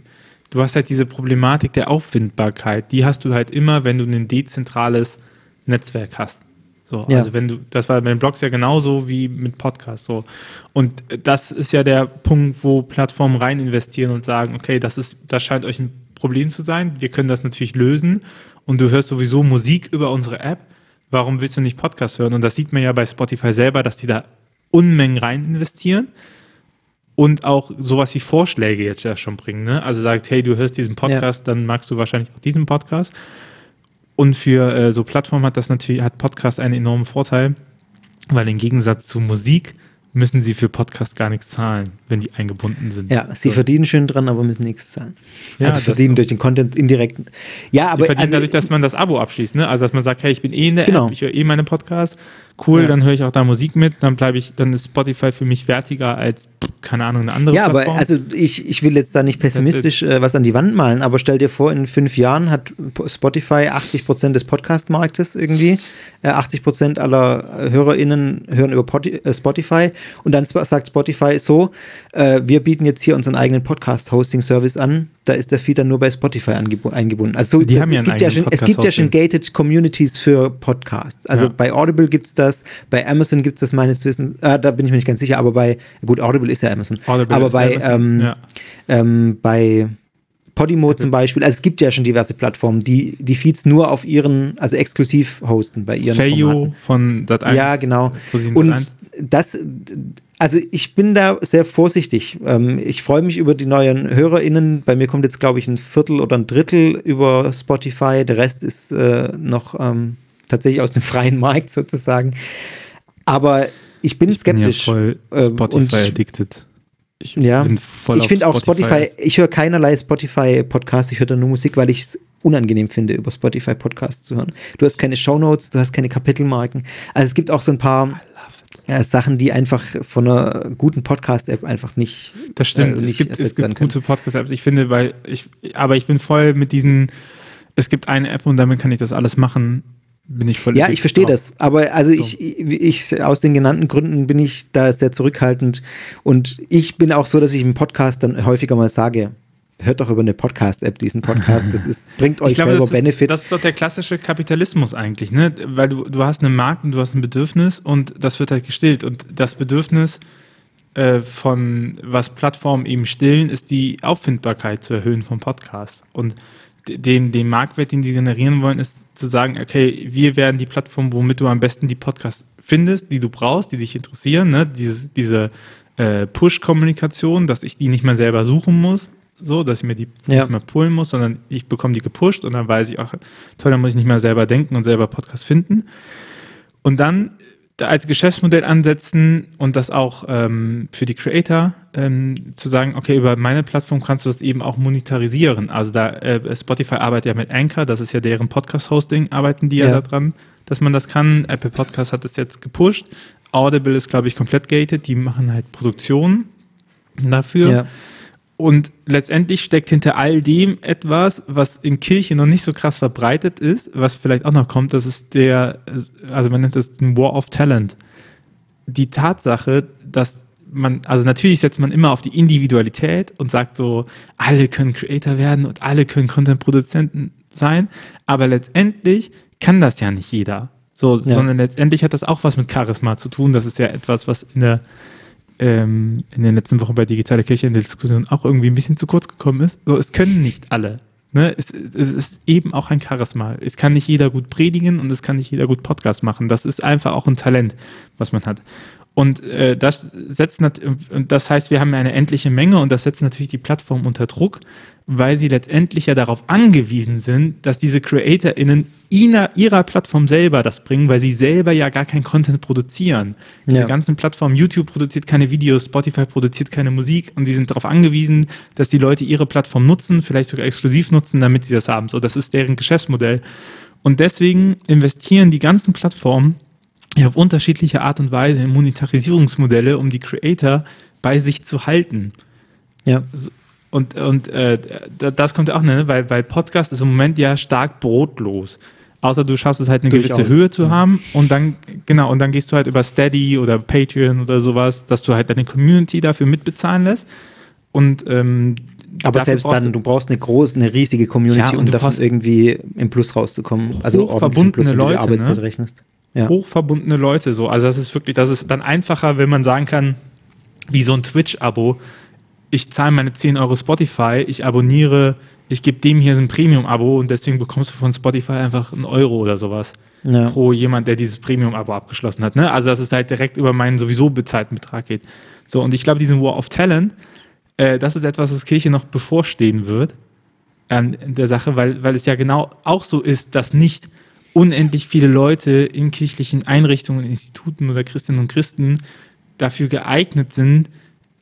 du hast halt diese Problematik der Auffindbarkeit, die hast du halt immer, wenn du ein dezentrales Netzwerk hast. So, also ja. wenn du, das war bei den Blogs ja genauso wie mit Podcasts. So. Und das ist ja der Punkt, wo Plattformen rein investieren und sagen, okay, das ist, das scheint euch ein Problem zu sein, wir können das natürlich lösen und du hörst sowieso Musik über unsere App, warum willst du nicht Podcast hören? Und das sieht man ja bei Spotify selber, dass die da Unmengen rein investieren und auch sowas wie Vorschläge jetzt ja schon bringen. Ne? Also sagt, hey, du hörst diesen Podcast, ja. dann magst du wahrscheinlich auch diesen Podcast. Und für äh, so Plattformen hat das natürlich, hat Podcast einen enormen Vorteil, weil im Gegensatz zu Musik müssen sie für Podcast gar nichts zahlen, wenn die eingebunden sind. Ja, sie so. verdienen schön dran, aber müssen nichts zahlen. Ja, also verdienen durch den Content indirekt. Ja, aber sie verdienen also, dadurch, dass man das Abo abschließt, ne? Also dass man sagt, hey, ich bin eh in der genau. App, ich höre eh meine Podcasts, cool, ja. dann höre ich auch da Musik mit, dann bleibe ich, dann ist Spotify für mich wertiger als, keine Ahnung, eine andere ja, Plattform. Ja, aber also ich, ich will jetzt da nicht pessimistisch äh, was an die Wand malen, aber stell dir vor, in fünf Jahren hat Spotify achtzig Prozent des Podcast-Marktes irgendwie, äh, achtzig Prozent aller HörerInnen hören über Poti- äh, Spotify. Und dann sagt Spotify so, äh, wir bieten jetzt hier unseren eigenen Podcast-Hosting-Service an. Da ist der Feed dann nur bei Spotify angeb- eingebunden. Also die es, haben es, gibt ja schon, es gibt ja schon gated Communities für Podcasts. Also ja. bei Audible gibt es das, bei Amazon gibt es das meines Wissens, äh, da bin ich mir nicht ganz sicher, aber bei, gut, Audible ist ja Amazon. Audible aber ist bei, Amazon. Ähm, ja. ähm, bei Podimo zum Beispiel, also es gibt ja schon diverse Plattformen, die die Feeds nur auf ihren, also exklusiv hosten bei ihren Formaten. Von Sat eins. Ja, genau. Und das, also ich bin da sehr vorsichtig. Ich freue mich über die neuen HörerInnen. Bei mir kommt jetzt, glaube ich, ein Viertel oder ein Drittel über Spotify. Der Rest ist noch tatsächlich aus dem freien Markt sozusagen. Aber ich bin ich skeptisch. Ich bin ja voll Spotify-addicted. Ich ja. bin voll ich finde auch Spotify, ich höre keinerlei Spotify-Podcasts, ich höre nur Musik, weil ich es unangenehm finde, über Spotify-Podcasts zu hören. Du hast keine Shownotes, du hast keine Kapitelmarken. Also es gibt auch so ein paar ja, Sachen, die einfach von einer guten Podcast-App einfach nicht Das stimmt, äh, nicht es gibt, es gibt gute Podcast-Apps. Ich finde, weil ich, aber ich bin voll mit diesen, es gibt eine App und damit kann ich das alles machen. Bin ich voll ja, ich verstehe das, aber also so. ich, ich aus den genannten Gründen bin ich da sehr zurückhaltend und ich bin auch so, dass ich im Podcast dann häufiger mal sage, hört doch über eine Podcast-App diesen Podcast, das ist, bringt euch glaube, selber das ist, Benefit. Das ist doch der klassische Kapitalismus eigentlich, ne? Weil du, du hast einen Markt und du hast ein Bedürfnis und das wird halt gestillt und das Bedürfnis äh, von, was Plattformen eben stillen, ist die Auffindbarkeit zu erhöhen vom Podcast und Den, den Marktwert, den die generieren wollen, ist zu sagen, okay, wir werden die Plattform, womit du am besten die Podcasts findest, die du brauchst, die dich interessieren, ne? Dieses, diese äh, Push-Kommunikation, dass ich die nicht mehr selber suchen muss, so, dass ich mir die ja. nicht mehr pullen muss, sondern ich bekomme die gepusht und dann weiß ich auch, toll, dann muss ich nicht mehr selber denken und selber Podcasts finden. Und dann als Geschäftsmodell ansetzen und das auch ähm, für die Creator ähm, zu sagen, okay, über meine Plattform kannst du das eben auch monetarisieren. Also da äh, Spotify arbeitet ja mit Anchor, das ist ja deren Podcast-Hosting, arbeiten die ja, ja daran, dass man das kann. Apple Podcast hat das jetzt gepusht. Audible ist, glaube ich, komplett gated. Die machen halt Produktionen dafür. Ja. Und letztendlich steckt hinter all dem etwas, was in Kirche noch nicht so krass verbreitet ist, was vielleicht auch noch kommt, das ist der, also man nennt das den War of Talent. Die Tatsache, dass man, also natürlich setzt man immer auf die Individualität und sagt so, alle können Creator werden und alle können Content-Produzenten sein, aber letztendlich kann das ja nicht jeder. So, ja. Sondern letztendlich hat das auch was mit Charisma zu tun, das ist ja etwas, was in der in den letzten Wochen bei Digitaler Kirche in der Diskussion auch irgendwie ein bisschen zu kurz gekommen ist. So, es können nicht alle. Ne? Es, es ist eben auch ein Charisma. Es kann nicht jeder gut predigen und es kann nicht jeder gut Podcast machen. Das ist einfach auch ein Talent, was man hat. Und äh, das setzt nat- und das heißt, wir haben eine endliche Menge und das setzt natürlich die Plattform unter Druck, weil sie letztendlich ja darauf angewiesen sind, dass diese CreatorInnen ihrer, ihrer Plattform selber das bringen, weil sie selber ja gar keinen Content produzieren. Diese ja. ganzen Plattformen, YouTube produziert keine Videos, Spotify produziert keine Musik und sie sind darauf angewiesen, dass die Leute ihre Plattform nutzen, vielleicht sogar exklusiv nutzen, damit sie das haben. So, das ist deren Geschäftsmodell. Und deswegen investieren die ganzen Plattformen auf unterschiedliche Art und Weise in Monetarisierungsmodelle, um die Creator bei sich zu halten. Ja. Und, und äh, das kommt ja auch, ne? Weil, weil Podcast ist im Moment ja stark brotlos. Außer du schaffst es halt eine Durchaus. gewisse Höhe zu ja. haben und dann, genau, und dann gehst du halt über Steady oder Patreon oder sowas, dass du halt deine Community dafür mitbezahlen lässt. Und ähm, aber selbst dann, du brauchst eine große, eine riesige Community, ja, um davon irgendwie im Plus rauszukommen. Also ordentlich im Plus, wenn du die Arbeitszeit ne? rechnest. Ja. Hochverbundene Leute so. Also das ist wirklich, das ist dann einfacher, wenn man sagen kann, wie so ein Twitch-Abo, ich zahle meine zehn Euro Spotify, ich abonniere, ich gebe dem hier ein Premium-Abo und deswegen bekommst du von Spotify einfach einen Euro oder sowas. ja. pro jemand, der dieses Premium-Abo abgeschlossen hat. Ne? Also dass es halt direkt über meinen sowieso bezahlten Betrag geht. So, und ich glaube, diesen War of Talent, äh, das ist etwas, was Kirche noch bevorstehen wird an der Sache, weil, weil es ja genau auch so ist, dass nicht unendlich viele Leute in kirchlichen Einrichtungen, Instituten oder Christinnen und Christen dafür geeignet sind,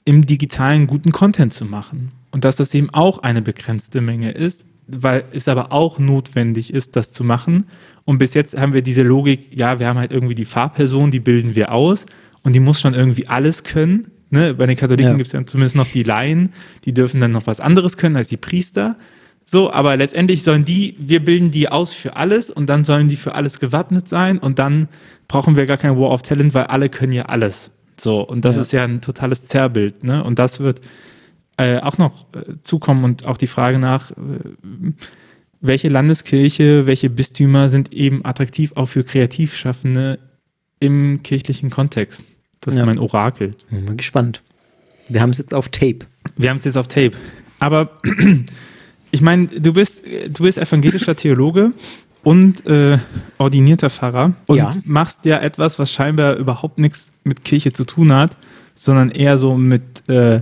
im digitalen guten Content zu machen. Und dass das eben auch eine begrenzte Menge ist, weil es aber auch notwendig ist, das zu machen. Und bis jetzt haben wir diese Logik, ja, wir haben halt irgendwie die Fahrperson, die bilden wir aus und die muss schon irgendwie alles können. Ne? Bei den Katholiken ja. gibt es ja zumindest noch die Laien, die dürfen dann noch was anderes können als die Priester. So, aber letztendlich sollen die, wir bilden die aus für alles und dann sollen die für alles gewappnet sein und dann brauchen wir gar kein War of Talent, weil alle können ja alles. So, und das ja. ist ja ein totales Zerrbild, ne? Und das wird äh, auch noch äh, zukommen und auch die Frage nach, äh, welche Landeskirche, welche Bistümer sind eben attraktiv auch für Kreativschaffende im kirchlichen Kontext. Das ja. ist mein Orakel. Ich bin gespannt. Wir haben es jetzt auf Tape. Wir haben es jetzt auf Tape. Aber ich meine, du bist, du bist evangelischer Theologe und äh, ordinierter Pfarrer und ja. machst ja etwas, was scheinbar überhaupt nichts mit Kirche zu tun hat, sondern eher so mit, äh,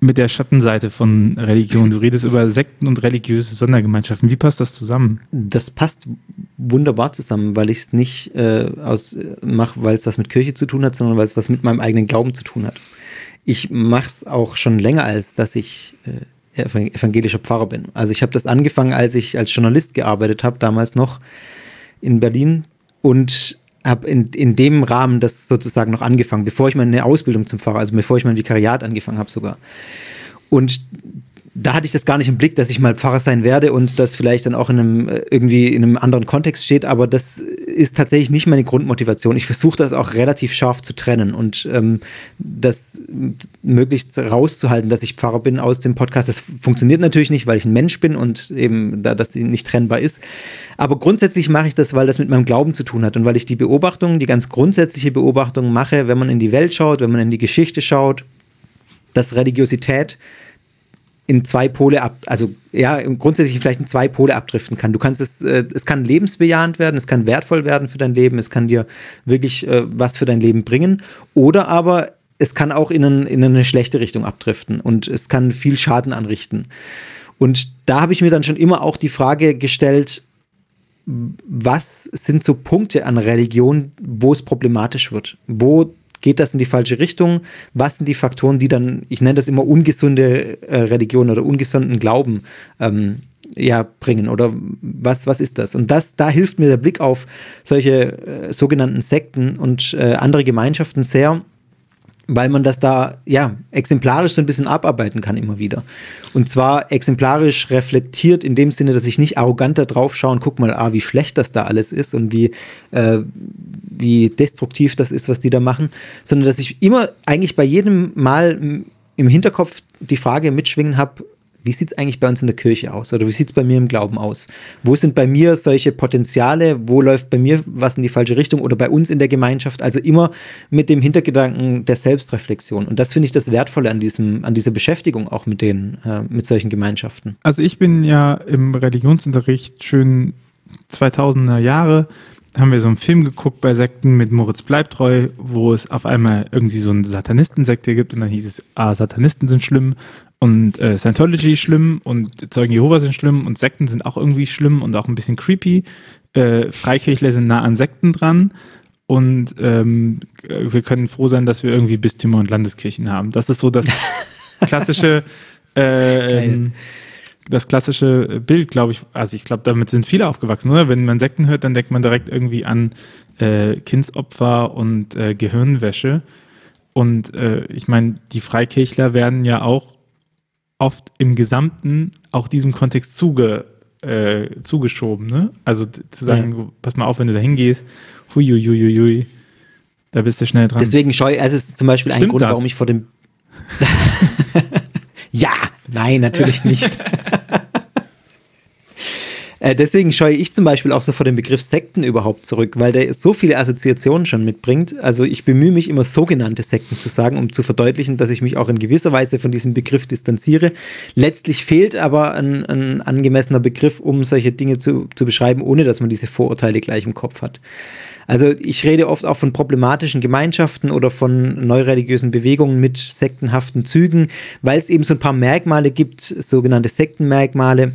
mit der Schattenseite von Religion. Du redest über Sekten und religiöse Sondergemeinschaften. Wie passt das zusammen? Das passt wunderbar zusammen, weil ich es nicht äh, aus mache, weil es was mit Kirche zu tun hat, sondern weil es was mit meinem eigenen Glauben zu tun hat. Ich mache es auch schon länger, als dass ich... Äh, evangelischer Pfarrer bin. Also ich habe das angefangen, als ich als Journalist gearbeitet habe, damals noch in Berlin und habe in, in dem Rahmen das sozusagen noch angefangen, bevor ich meine Ausbildung zum Pfarrer, also bevor ich mein Vikariat angefangen habe sogar. Und da hatte ich das gar nicht im Blick, dass ich mal Pfarrer sein werde und das vielleicht dann auch in einem, irgendwie in einem anderen Kontext steht, aber das ist tatsächlich nicht meine Grundmotivation. Ich versuche das auch relativ scharf zu trennen und ähm, das möglichst rauszuhalten, dass ich Pfarrer bin aus dem Podcast. Das funktioniert natürlich nicht, weil ich ein Mensch bin und eben da das nicht trennbar ist. Aber grundsätzlich mache ich das, weil das mit meinem Glauben zu tun hat und weil ich die Beobachtung, die ganz grundsätzliche Beobachtung mache, wenn man in die Welt schaut, wenn man in die Geschichte schaut, dass Religiosität in zwei Pole ab, also ja, grundsätzlich vielleicht in zwei Pole abdriften kann. Du kannst es, äh, es kann lebensbejahend werden, es kann wertvoll werden für dein Leben, es kann dir wirklich äh, was für dein Leben bringen. Oder aber es kann auch in, ein, in eine schlechte Richtung abdriften und es kann viel Schaden anrichten. Und da habe ich mir dann schon immer auch die Frage gestellt, was sind so Punkte an Religion, wo es problematisch wird? Wo geht das in die falsche Richtung? Was sind die Faktoren, die dann, ich nenne das immer ungesunde äh, Religion oder ungesunden Glauben ähm, ja, bringen? Oder was, was ist das? Und das, da hilft mir der Blick auf solche äh, sogenannten Sekten und äh, andere Gemeinschaften sehr, weil man das da ja exemplarisch so ein bisschen abarbeiten kann immer wieder. Und zwar exemplarisch reflektiert in dem Sinne, dass ich nicht arrogant da drauf schaue und guck mal, ah, wie schlecht das da alles ist und wie, äh, wie destruktiv das ist, was die da machen, sondern dass ich immer eigentlich bei jedem Mal im Hinterkopf die Frage mitschwingen habe, wie sieht es eigentlich bei uns in der Kirche aus oder wie sieht es bei mir im Glauben aus? Wo sind bei mir solche Potenziale? Wo läuft bei mir was in die falsche Richtung oder bei uns in der Gemeinschaft? Also immer mit dem Hintergedanken der Selbstreflexion. Und das finde ich das Wertvolle an diesem, an dieser Beschäftigung auch mit den, äh, mit solchen Gemeinschaften. Also ich bin ja im Religionsunterricht schön zweitausender Jahre, haben wir so einen Film geguckt bei Sekten mit Moritz Bleibtreu, wo es auf einmal irgendwie so eine Satanistensekte gibt und dann hieß es, ah, Satanisten sind schlimm und äh, Scientology ist schlimm und Zeugen Jehovas sind schlimm und Sekten sind auch irgendwie schlimm und auch ein bisschen creepy. Äh, Freikirchler sind nah an Sekten dran und ähm, wir können froh sein, dass wir irgendwie Bistümer und Landeskirchen haben. Das ist so das klassische äh, ähm, das klassische Bild, glaube ich, also ich glaube, damit sind viele aufgewachsen, oder? Wenn man Sekten hört, dann denkt man direkt irgendwie an äh, Kindsopfer und äh, Gehirnwäsche. Und äh, ich meine, die Freikirchler werden ja auch oft im Gesamten auch diesem Kontext zuge, äh, zugeschoben, ne? Also zu sagen, ja. pass mal auf, wenn du da hingehst, huiuiuiui, da bist du schnell dran. Deswegen scheu, also es ist zum Beispiel Stimmt ein Grund, das? warum ich vor dem... Ja, nein, natürlich nicht. Äh, deswegen scheue ich zum Beispiel auch so vor dem Begriff Sekten überhaupt zurück, weil der so viele Assoziationen schon mitbringt. Also ich bemühe mich immer, sogenannte Sekten zu sagen, um zu verdeutlichen, dass ich mich auch in gewisser Weise von diesem Begriff distanziere. Letztlich fehlt aber ein, ein angemessener Begriff, um solche Dinge zu, zu beschreiben, ohne dass man diese Vorurteile gleich im Kopf hat. Also ich rede oft auch von problematischen Gemeinschaften oder von neureligiösen Bewegungen mit sektenhaften Zügen, weil es eben so ein paar Merkmale gibt, sogenannte Sektenmerkmale,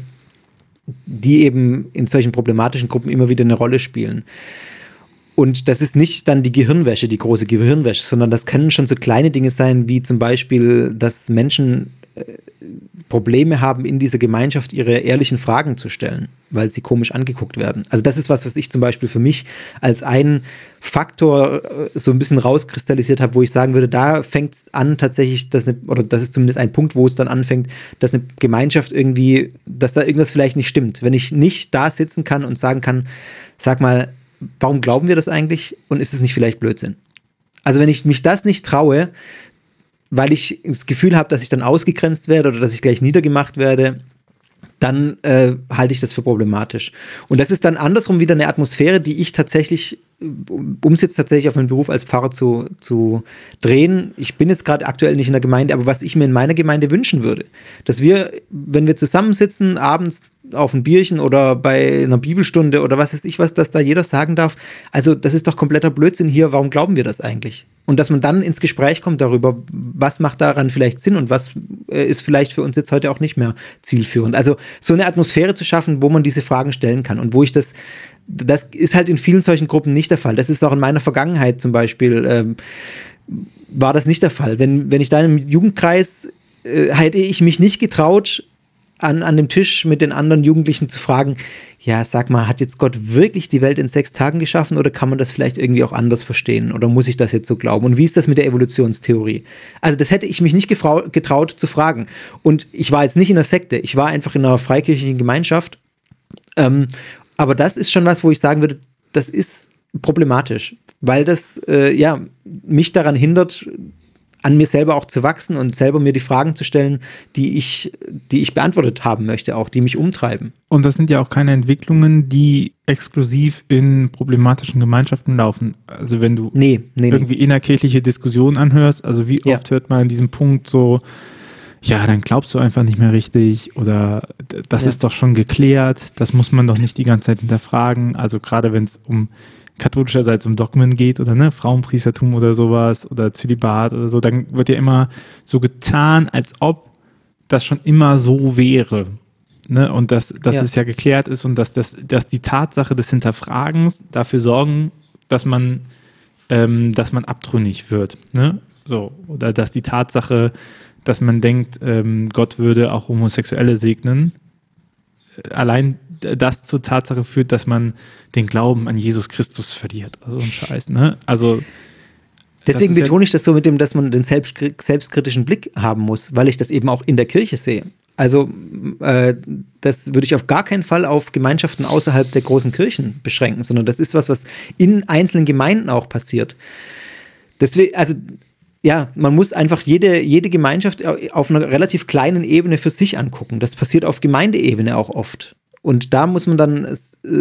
die eben in solchen problematischen Gruppen immer wieder eine Rolle spielen. Und das ist nicht dann die Gehirnwäsche, die große Gehirnwäsche, sondern das können schon so kleine Dinge sein, wie zum Beispiel, dass Menschen äh, Probleme haben, in dieser Gemeinschaft ihre ehrlichen Fragen zu stellen, weil sie komisch angeguckt werden. Also das ist was, was ich zum Beispiel für mich als einen Faktor so ein bisschen rauskristallisiert habe, wo ich sagen würde, da fängt es an tatsächlich, dass eine, oder das ist zumindest ein Punkt, wo es dann anfängt, dass eine Gemeinschaft irgendwie, dass da irgendwas vielleicht nicht stimmt. Wenn ich nicht da sitzen kann und sagen kann, sag mal, warum glauben wir das eigentlich und ist es nicht vielleicht Blödsinn? Also wenn ich mich das nicht traue, weil ich das Gefühl habe, dass ich dann ausgegrenzt werde oder dass ich gleich niedergemacht werde, dann äh, halte ich das für problematisch. Und das ist dann andersrum wieder eine Atmosphäre, die ich tatsächlich, um es jetzt tatsächlich auf meinen Beruf als Pfarrer zu, zu drehen, ich bin jetzt gerade aktuell nicht in der Gemeinde, aber was ich mir in meiner Gemeinde wünschen würde, dass wir, wenn wir zusammensitzen, abends auf ein Bierchen oder bei einer Bibelstunde oder was weiß ich was, dass da jeder sagen darf, also das ist doch kompletter Blödsinn hier, warum glauben wir das eigentlich? Und dass man dann ins Gespräch kommt darüber, was macht daran vielleicht Sinn und was ist vielleicht für uns jetzt heute auch nicht mehr zielführend. Also so eine Atmosphäre zu schaffen, wo man diese Fragen stellen kann und wo ich das, das ist halt in vielen solchen Gruppen nicht der Fall. Das ist auch in meiner Vergangenheit zum Beispiel, ähm, war das nicht der Fall. Wenn, wenn ich da im Jugendkreis, äh, hätte ich mich nicht getraut, An, an dem Tisch mit den anderen Jugendlichen zu fragen, ja, sag mal, hat jetzt Gott wirklich die Welt in sechs Tagen geschaffen oder kann man das vielleicht irgendwie auch anders verstehen oder muss ich das jetzt so glauben und wie ist das mit der Evolutionstheorie? Also das hätte ich mich nicht gefra- getraut zu fragen und ich war jetzt nicht in der Sekte, ich war einfach in einer freikirchlichen Gemeinschaft, ähm, aber das ist schon was, wo ich sagen würde, das ist problematisch, weil das äh, ja, mich daran hindert, an mir selber auch zu wachsen und selber mir die Fragen zu stellen, die ich, die ich beantwortet haben möchte, auch die mich umtreiben. Und das sind ja auch keine Entwicklungen, die exklusiv in problematischen Gemeinschaften laufen. Also wenn du nee, nee, irgendwie nee. innerkirchliche Diskussionen anhörst, also wie oft ja. hört man an diesem Punkt so, ja, dann glaubst du einfach nicht mehr richtig oder das ja. ist doch schon geklärt, das muss man doch nicht die ganze Zeit hinterfragen. Also gerade wenn es um katholischerseits um Dogmen geht oder ne, Frauenpriestertum oder sowas oder Zölibat oder so, dann wird ja immer so getan, als ob das schon immer so wäre. Ne? Und dass, dass ja. es ja geklärt ist und dass, dass, dass die Tatsache des Hinterfragens dafür sorgen, dass man, ähm, dass man abtrünnig wird. Ne? So. Oder dass die Tatsache, dass man denkt, ähm, Gott würde auch Homosexuelle segnen, allein das zur Tatsache führt, dass man den Glauben an Jesus Christus verliert. Also ein Scheiß, ne? Also deswegen betone ja ich das so mit dem, dass man den selbst, selbstkritischen Blick haben muss, weil ich das eben auch in der Kirche sehe. Also äh, das würde ich auf gar keinen Fall auf Gemeinschaften außerhalb der großen Kirchen beschränken, sondern das ist was, was in einzelnen Gemeinden auch passiert. Deswegen, also ja, man muss einfach jede, jede Gemeinschaft auf einer relativ kleinen Ebene für sich angucken. Das passiert auf Gemeindeebene auch oft. Und da muss man dann äh,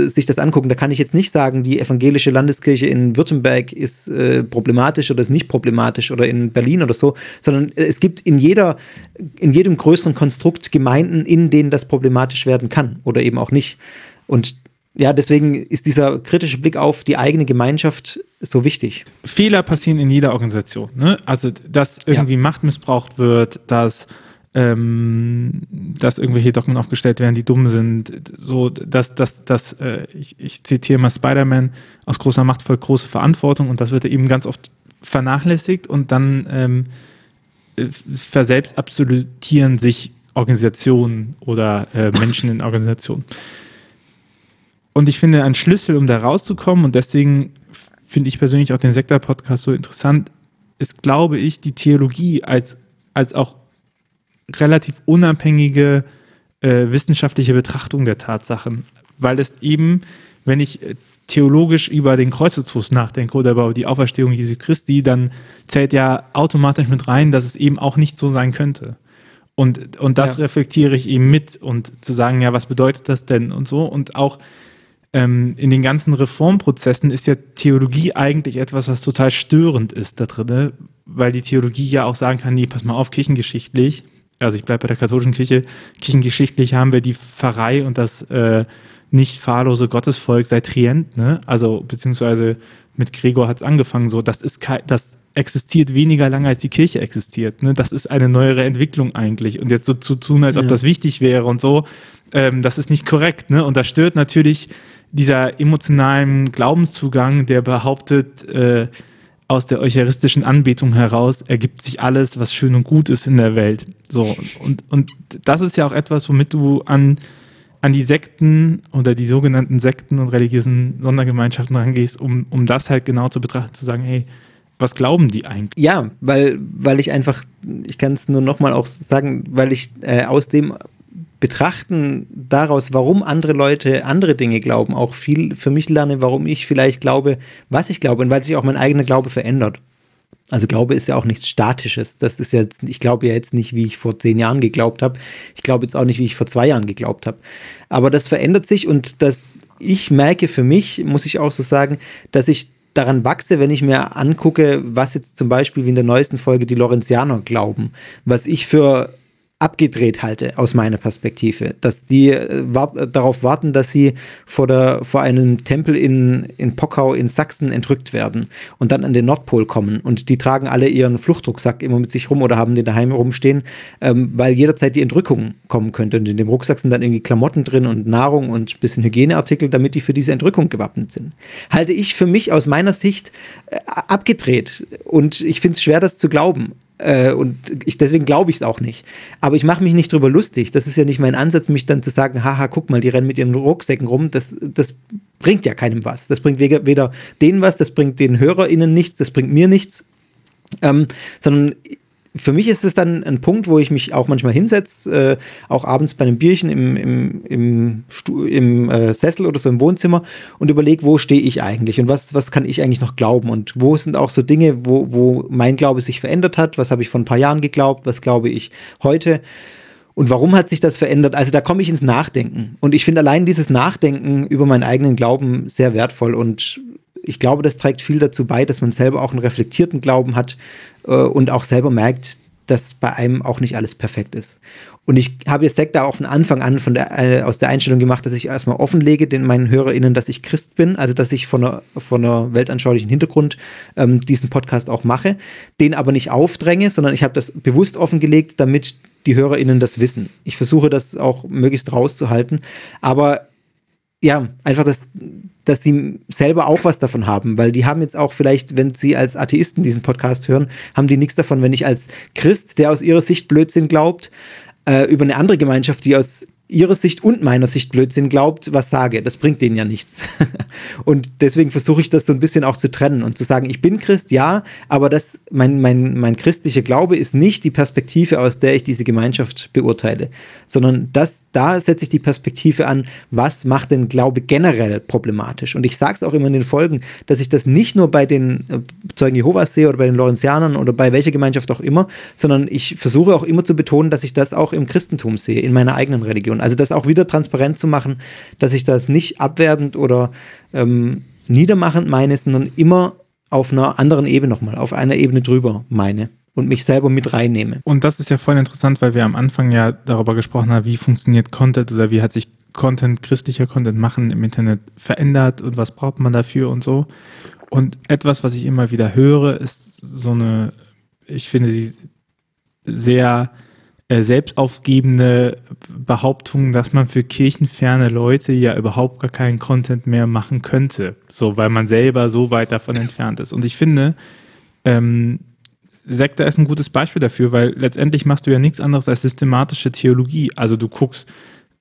sich das angucken. Da kann ich jetzt nicht sagen, die evangelische Landeskirche in Württemberg ist äh, problematisch oder ist nicht problematisch oder in Berlin oder so, sondern es gibt in jeder, in jedem größeren Konstrukt Gemeinden, in denen das problematisch werden kann oder eben auch nicht. Und ja, deswegen ist dieser kritische Blick auf die eigene Gemeinschaft so wichtig. Fehler passieren in jeder Organisation, ne? Also, dass irgendwie ja. Macht missbraucht wird, dass Ähm, dass irgendwelche Dogmen aufgestellt werden, die dumm sind, so dass, dass, dass äh, ich, ich zitiere mal Spider-Man, aus großer Macht folgt große Verantwortung und das wird eben ganz oft vernachlässigt und dann ähm, verselbstabsolutieren sich Organisationen oder äh, Menschen in Organisationen. Und ich finde, ein Schlüssel, um da rauszukommen und deswegen finde ich persönlich auch den Sekta-Podcast so interessant, ist, glaube ich, die Theologie als, als auch relativ unabhängige äh, wissenschaftliche Betrachtung der Tatsachen, weil es eben, wenn ich theologisch über den Kreuzesfuß nachdenke oder über die Auferstehung Jesu Christi, dann zählt ja automatisch mit rein, dass es eben auch nicht so sein könnte. Und, und das ja. reflektiere ich eben mit und zu sagen, ja, was bedeutet das denn und so. Und auch ähm, in den ganzen Reformprozessen ist ja Theologie eigentlich etwas, was total störend ist da drin, weil die Theologie ja auch sagen kann, nee, pass mal auf, kirchengeschichtlich, also ich bleibe bei der katholischen Kirche, kirchengeschichtlich haben wir die Pfarrei und das äh, nicht fahrlose Gottesvolk seit Trient, ne? Also beziehungsweise mit Gregor hat es angefangen, so, das ist kein, das existiert weniger lange, als die Kirche existiert. Ne? Das ist eine neuere Entwicklung eigentlich. Und jetzt so zu tun, als ob ja. das wichtig wäre und so, ähm, das ist nicht korrekt. Ne? Und das stört natürlich dieser emotionalen Glaubenszugang, der behauptet, äh, aus der eucharistischen Anbetung heraus ergibt sich alles, was schön und gut ist in der Welt. So, und, und das ist ja auch etwas, womit du an, an die Sekten oder die sogenannten Sekten und religiösen Sondergemeinschaften rangehst, um, um das halt genau zu betrachten, zu sagen, hey, was glauben die eigentlich? Ja, weil, weil ich einfach, ich kann es nur nochmal auch sagen, weil ich äh, aus dem Betrachten daraus, warum andere Leute andere Dinge glauben, auch viel für mich lerne, warum ich vielleicht glaube, was ich glaube und weil sich auch mein eigener Glaube verändert. Also Glaube ist ja auch nichts Statisches. Das ist jetzt, ich glaube ja jetzt nicht, wie ich vor zehn Jahren geglaubt habe. Ich glaube jetzt auch nicht, wie ich vor zwei Jahren geglaubt habe. Aber das verändert sich und das, ich merke für mich, muss ich auch so sagen, dass ich daran wachse, wenn ich mir angucke, was jetzt zum Beispiel wie in der neuesten Folge die Lorenzianer glauben, was ich für abgedreht halte aus meiner Perspektive, dass die wart- darauf warten, dass sie vor, der, vor einem Tempel in, in Pockau in Sachsen entrückt werden und dann an den Nordpol kommen und die tragen alle ihren Fluchtrucksack immer mit sich rum oder haben den daheim rumstehen, ähm, weil jederzeit die Entrückung kommen könnte und in dem Rucksack sind dann irgendwie Klamotten drin und Nahrung und ein bisschen Hygieneartikel, damit die für diese Entrückung gewappnet sind. Halte ich für mich aus meiner Sicht äh, abgedreht und ich finde es schwer, das zu glauben. Und ich, deswegen glaube ich es auch nicht. Aber ich mache mich nicht drüber lustig. Das ist ja nicht mein Ansatz, mich dann zu sagen, haha, guck mal, die rennen mit ihren Rucksäcken rum. Das, das bringt ja keinem was. Das bringt weder, weder denen was, das bringt den HörerInnen nichts, das bringt mir nichts. Ähm, sondern für mich ist es dann ein Punkt, wo ich mich auch manchmal hinsetze, äh, auch abends bei einem Bierchen im, im, im, Stuhl, im äh, Sessel oder so im Wohnzimmer und überlege, wo stehe ich eigentlich und was, was kann ich eigentlich noch glauben und wo sind auch so Dinge, wo, wo mein Glaube sich verändert hat, was habe ich vor ein paar Jahren geglaubt, was glaube ich heute und warum hat sich das verändert? Also da komme ich ins Nachdenken und ich finde allein dieses Nachdenken über meinen eigenen Glauben sehr wertvoll und ich glaube, das trägt viel dazu bei, dass man selber auch einen reflektierten Glauben hat äh, und auch selber merkt, dass bei einem auch nicht alles perfekt ist. Und ich habe jetzt Sekta auch von Anfang an von der, äh, aus der Einstellung gemacht, dass ich erstmal offenlege den meinen HörerInnen, dass ich Christ bin, also dass ich von einer, von einer weltanschaulichen Hintergrund ähm, diesen Podcast auch mache, den aber nicht aufdränge, sondern ich habe das bewusst offengelegt, damit die HörerInnen das wissen. Ich versuche das auch möglichst rauszuhalten, aber ja, einfach, dass, dass sie selber auch was davon haben, weil die haben jetzt auch vielleicht, wenn sie als Atheisten diesen Podcast hören, haben die nichts davon, wenn ich als Christ, der aus ihrer Sicht Blödsinn glaubt, äh, über eine andere Gemeinschaft, die aus ihrer Sicht und meiner Sicht Blödsinn glaubt, was sage. Das bringt denen ja nichts. Und deswegen versuche ich das so ein bisschen auch zu trennen und zu sagen, ich bin Christ, ja, aber das, mein, mein, mein christlicher Glaube ist nicht die Perspektive, aus der ich diese Gemeinschaft beurteile, sondern das, da setze ich die Perspektive an, was macht denn Glaube generell problematisch? Und ich sage es auch immer in den Folgen, dass ich das nicht nur bei den äh, Zeugen Jehovas sehe oder bei den Lorenzianern oder bei welcher Gemeinschaft auch immer, sondern ich versuche auch immer zu betonen, dass ich das auch im Christentum sehe, in meiner eigenen Religion. Also das auch wieder transparent zu machen, dass ich das nicht abwertend oder ähm, niedermachend meine, sondern immer auf einer anderen Ebene nochmal, auf einer Ebene drüber meine und mich selber mit reinnehme. Und das ist ja voll interessant, weil wir am Anfang ja darüber gesprochen haben, wie funktioniert Content oder wie hat sich Content, christlicher Content machen im Internet verändert und was braucht man dafür und so. Und etwas, was ich immer wieder höre, ist so eine, ich finde sie sehr selbstaufgebende Behauptung, dass man für kirchenferne Leute ja überhaupt gar keinen Content mehr machen könnte, so weil man selber so weit davon entfernt ist. Und ich finde, ähm, Sekta ist ein gutes Beispiel dafür, weil letztendlich machst du ja nichts anderes als systematische Theologie. Also du guckst,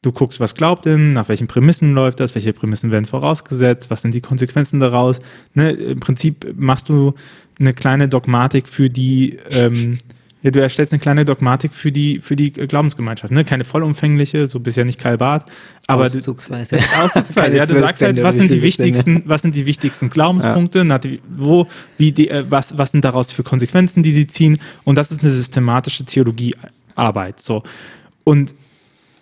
du guckst, was glaubt denn, nach welchen Prämissen läuft das, welche Prämissen werden vorausgesetzt, was sind die Konsequenzen daraus. Ne? Im Prinzip machst du eine kleine Dogmatik für die ähm, Ja, du erstellst eine kleine Dogmatik für die, für die Glaubensgemeinschaft, ne? Keine vollumfängliche, so bist ja nicht Karl Barth, aber auszugsweise. Du, auszugsweise, ja, du sagst halt, was sind die wichtigsten, was sind die wichtigsten Glaubenspunkte, ja. wo, wie die, was, was sind daraus für Konsequenzen, die sie ziehen, und das ist eine systematische Theologie. Arbeit. So. Und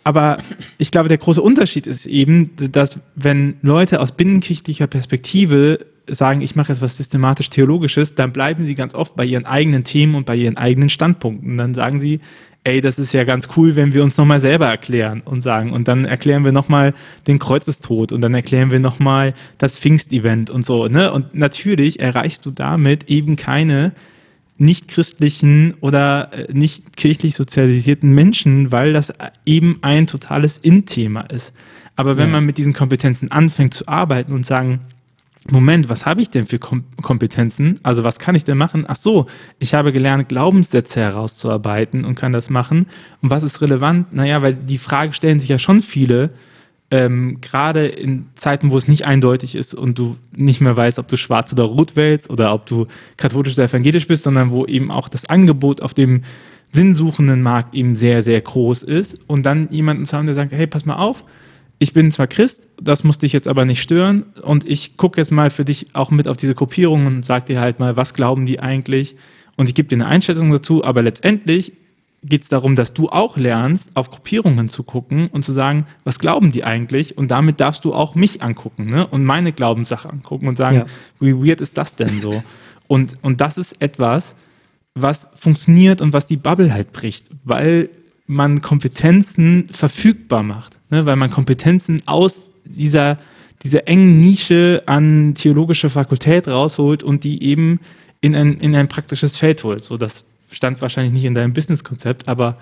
aber ich glaube, der große Unterschied ist eben, dass wenn Leute aus binnenkirchlicher Perspektive sagen, ich mache jetzt was systematisch-theologisches, dann bleiben sie ganz oft bei ihren eigenen Themen und bei ihren eigenen Standpunkten. Und dann sagen sie, ey, das ist ja ganz cool, wenn wir uns nochmal selber erklären und sagen. Und dann erklären wir nochmal den Kreuzestod und dann erklären wir nochmal das Pfingstevent und so. Ne? Und natürlich erreichst du damit eben keine nicht-christlichen oder nicht kirchlich sozialisierten Menschen, weil das eben ein totales In-Thema ist. Aber wenn ja. man mit diesen Kompetenzen anfängt zu arbeiten und sagen, Moment, was habe ich denn für Kom- Kompetenzen? Also was kann ich denn machen? Ach so, ich habe gelernt, Glaubenssätze herauszuarbeiten und kann das machen. Und was ist relevant? Naja, weil die Frage stellen sich ja schon viele, Ähm, gerade in Zeiten, wo es nicht eindeutig ist und du nicht mehr weißt, ob du schwarz oder rot wählst oder ob du katholisch oder evangelisch bist, sondern wo eben auch das Angebot auf dem sinnsuchenden Markt eben sehr, sehr groß ist. Und dann jemanden zu haben, der sagt, hey, pass mal auf, ich bin zwar Christ, das muss dich jetzt aber nicht stören und ich gucke jetzt mal für dich auch mit auf diese Gruppierung und sag dir halt mal, was glauben die eigentlich? Und ich gebe dir eine Einschätzung dazu, aber letztendlich geht es darum, dass du auch lernst, auf Gruppierungen zu gucken und zu sagen, was glauben die eigentlich? Und damit darfst du auch mich angucken, ne? Und meine Glaubenssache angucken und sagen, ja. wie weird ist das denn so? Und, und das ist etwas, was funktioniert und was die Bubble halt bricht, weil man Kompetenzen verfügbar macht, ne? Weil man Kompetenzen aus dieser, dieser engen Nische an theologische Fakultät rausholt und die eben in ein, in ein praktisches Feld holt, sodass stand wahrscheinlich nicht in deinem Business-Konzept, aber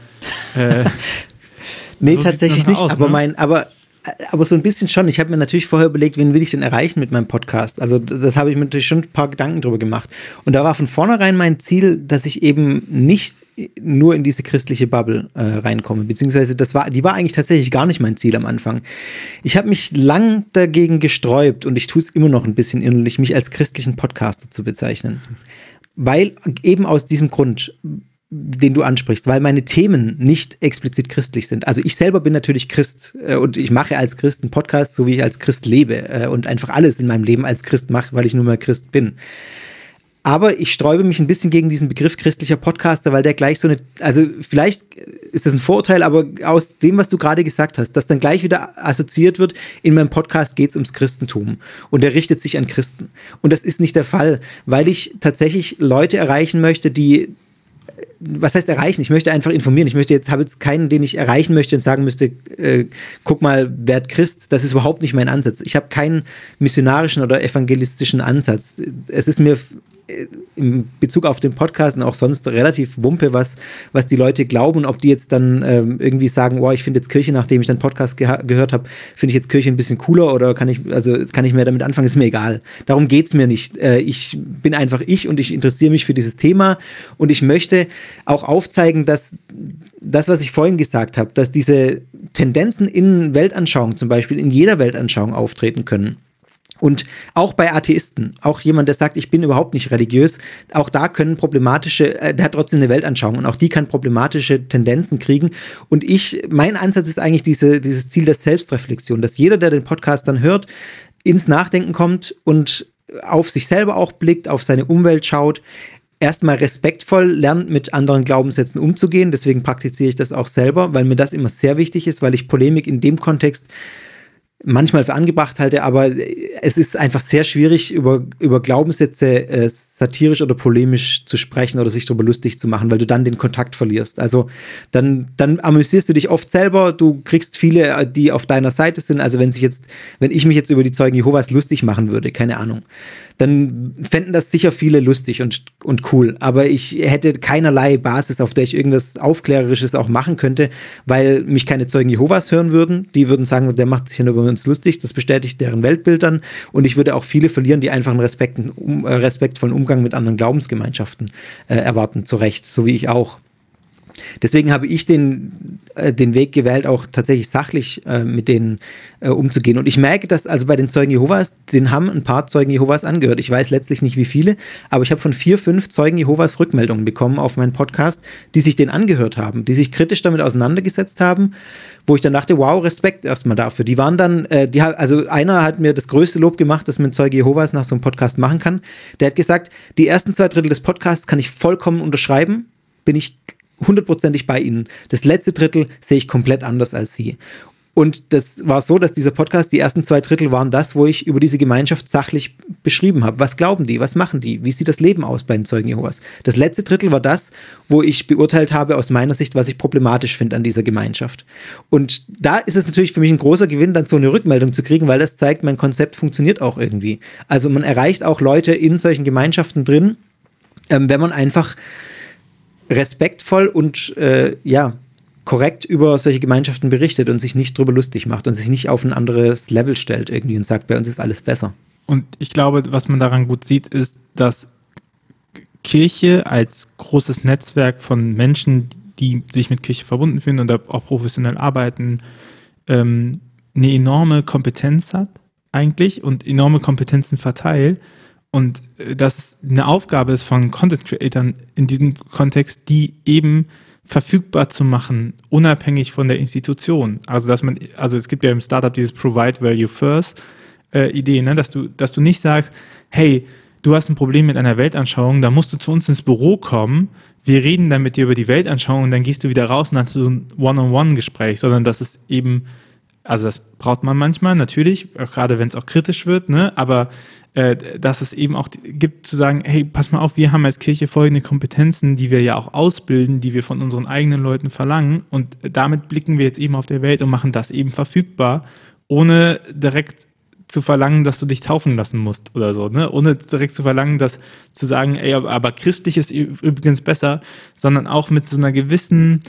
äh, nee, so tatsächlich nicht, aus, aber ne? mein, aber, aber so ein bisschen schon. Ich habe mir natürlich vorher überlegt, wen will ich denn erreichen mit meinem Podcast? Also das habe ich mir natürlich schon ein paar Gedanken drüber gemacht. Und da war von vornherein mein Ziel, dass ich eben nicht nur in diese christliche Bubble äh, reinkomme, beziehungsweise das war, die war eigentlich tatsächlich gar nicht mein Ziel am Anfang. Ich habe mich lang dagegen gesträubt und ich tue es immer noch ein bisschen innerlich, mich als christlichen Podcaster zu bezeichnen. Weil eben aus diesem Grund, den du ansprichst, weil meine Themen nicht explizit christlich sind. Also ich selber bin natürlich Christ äh, und ich mache als Christ einen Podcast, so wie ich als Christ lebe äh, und einfach alles in meinem Leben als Christ mache, weil ich nur mal Christ bin. Aber ich sträube mich ein bisschen gegen diesen Begriff christlicher Podcaster, weil der gleich so eine, also vielleicht ist das ein Vorurteil, aber aus dem, was du gerade gesagt hast, dass dann gleich wieder assoziiert wird, in meinem Podcast geht es ums Christentum und der richtet sich an Christen. Und das ist nicht der Fall, weil ich tatsächlich Leute erreichen möchte, die, was heißt erreichen? Ich möchte einfach informieren. Ich möchte jetzt, habe jetzt keinen, den ich erreichen möchte und sagen müsste, äh, guck mal, werd Christ. Das ist überhaupt nicht mein Ansatz. Ich habe keinen missionarischen oder evangelistischen Ansatz. Es ist mir in Bezug auf den Podcast und auch sonst relativ wumpe, was, was die Leute glauben und ob die jetzt dann ähm, irgendwie sagen, wow, ich finde jetzt Kirche, nachdem ich dann Podcast geha- gehört habe, finde ich jetzt Kirche ein bisschen cooler oder kann ich, also kann ich mehr damit anfangen, ist mir egal. Darum geht es mir nicht. Äh, ich bin einfach ich und ich interessiere mich für dieses Thema und ich möchte auch aufzeigen, dass das, was ich vorhin gesagt habe, dass diese Tendenzen in Weltanschauung zum Beispiel, in jeder Weltanschauung auftreten können. Und auch bei Atheisten, auch jemand, der sagt, ich bin überhaupt nicht religiös, auch da können problematische, äh, der hat trotzdem eine Weltanschauung und auch die kann problematische Tendenzen kriegen. Und ich, mein Ansatz ist eigentlich diese, dieses Ziel der Selbstreflexion, dass jeder, der den Podcast dann hört, ins Nachdenken kommt und auf sich selber auch blickt, auf seine Umwelt schaut, erstmal respektvoll lernt, mit anderen Glaubenssätzen umzugehen. Deswegen praktiziere ich das auch selber, weil mir das immer sehr wichtig ist, weil ich Polemik in dem Kontext manchmal für angebracht halte, aber es ist einfach sehr schwierig, über, über Glaubenssätze äh, satirisch oder polemisch zu sprechen oder sich darüber lustig zu machen, weil du dann den Kontakt verlierst. Also dann, dann amüsierst du dich oft selber, du kriegst viele, die auf deiner Seite sind. Also wenn sich jetzt, wenn ich mich jetzt über die Zeugen Jehovas lustig machen würde, keine Ahnung, dann fänden das sicher viele lustig und, und cool. Aber ich hätte keinerlei Basis, auf der ich irgendwas Aufklärerisches auch machen könnte, weil mich keine Zeugen Jehovas hören würden. Die würden sagen, der macht sich ja nur über uns lustig, das bestätigt deren Weltbild dann. Und ich würde auch viele verlieren, die einfach einen Respekt, um, äh, respektvollen Umgang mit anderen Glaubensgemeinschaften äh, erwarten, zu Recht, so wie ich auch. Deswegen habe ich den, äh, den Weg gewählt, auch tatsächlich sachlich äh, mit denen äh, umzugehen. Und ich merke, dass also bei den Zeugen Jehovas, den haben ein paar Zeugen Jehovas angehört. Ich weiß letztlich nicht, wie viele, aber ich habe von vier, fünf Zeugen Jehovas Rückmeldungen bekommen auf meinen Podcast, die sich den angehört haben, die sich kritisch damit auseinandergesetzt haben, wo ich dann dachte, wow, Respekt erstmal dafür. Die waren dann, äh, die, also einer hat mir das größte Lob gemacht, dass man Zeuge Jehovas nach so einem Podcast machen kann. Der hat gesagt, die ersten zwei Drittel des Podcasts kann ich vollkommen unterschreiben, bin ich hundertprozentig bei Ihnen. Das letzte Drittel sehe ich komplett anders als Sie. Und das war so, dass dieser Podcast, die ersten zwei Drittel waren das, wo ich über diese Gemeinschaft sachlich beschrieben habe. Was glauben die? Was machen die? Wie sieht das Leben aus bei den Zeugen Jehovas? Das letzte Drittel war das, wo ich beurteilt habe aus meiner Sicht, was ich problematisch finde an dieser Gemeinschaft. Und da ist es natürlich für mich ein großer Gewinn, dann so eine Rückmeldung zu kriegen, weil das zeigt, mein Konzept funktioniert auch irgendwie. Also man erreicht auch Leute in solchen Gemeinschaften drin, ähm, wenn man einfach respektvoll und äh, ja, korrekt über solche Gemeinschaften berichtet und sich nicht drüber lustig macht und sich nicht auf ein anderes Level stellt irgendwie und sagt, bei uns ist alles besser. Und ich glaube, was man daran gut sieht, ist, dass Kirche als großes Netzwerk von Menschen, die sich mit Kirche verbunden fühlen und auch professionell arbeiten, ähm, eine enorme Kompetenz hat eigentlich und enorme Kompetenzen verteilt. Und äh, dass eine Aufgabe ist von Content-Creatern in diesem Kontext, die eben verfügbar zu machen, unabhängig von der Institution. Also dass man, also es gibt ja im Startup dieses Provide Value First äh, Idee, ne? dass du, dass du nicht sagst, hey, du hast ein Problem mit einer Weltanschauung, da musst du zu uns ins Büro kommen, wir reden dann mit dir über die Weltanschauung und dann gehst du wieder raus und hast so ein One-on-One-Gespräch, sondern dass es eben, also das braucht man manchmal natürlich, gerade wenn es auch kritisch wird, ne? aber äh, dass es eben auch gibt zu sagen, hey, pass mal auf, wir haben als Kirche folgende Kompetenzen, die wir ja auch ausbilden, die wir von unseren eigenen Leuten verlangen und damit blicken wir jetzt eben auf der Welt und machen das eben verfügbar, ohne direkt zu verlangen, dass du dich taufen lassen musst oder so, ne? Ohne direkt zu verlangen, dass zu sagen, ey, aber christlich ist übrigens besser, sondern auch mit so einer gewissen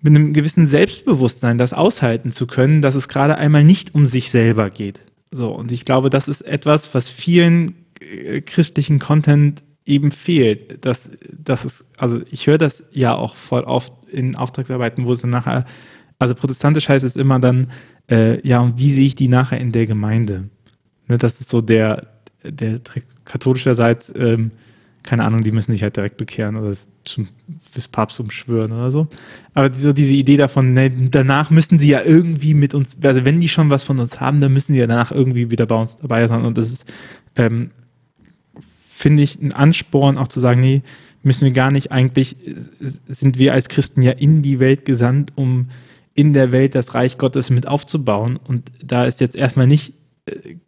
mit einem gewissen Selbstbewusstsein, das aushalten zu können, dass es gerade einmal nicht um sich selber geht. So, und ich glaube, das ist etwas, was vielen äh, christlichen Content eben fehlt. Das, das ist, also ich höre das ja auch voll oft in Auftragsarbeiten, wo es dann nachher, also protestantisch heißt es immer dann, äh, ja, und wie sehe ich die nachher in der Gemeinde? Ne, das ist so der, der katholischerseits, ähm, keine Ahnung, die müssen sich halt direkt bekehren oder zum, bis Papst umschwören oder so. Aber so diese Idee davon, ne, danach müssen sie ja irgendwie mit uns, also wenn die schon was von uns haben, dann müssen sie ja danach irgendwie wieder bei uns dabei sein. Und das ist, ähm, finde ich, ein Ansporn auch zu sagen, nee, müssen wir gar nicht, eigentlich sind wir als Christen ja in die Welt gesandt, um in der Welt das Reich Gottes mit aufzubauen. Und da ist jetzt erstmal nicht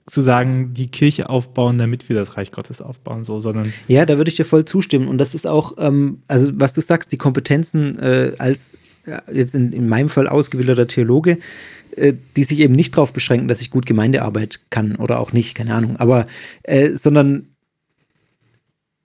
zu sagen, die Kirche aufbauen, damit wir das Reich Gottes aufbauen, so, sondern... Ja, da würde ich dir voll zustimmen und das ist auch, ähm, also was du sagst, die Kompetenzen äh, als ja, jetzt in, in meinem Fall ausgebildeter Theologe, äh, die sich eben nicht darauf beschränken, dass ich gut Gemeindearbeit kann oder auch nicht, keine Ahnung, aber äh, sondern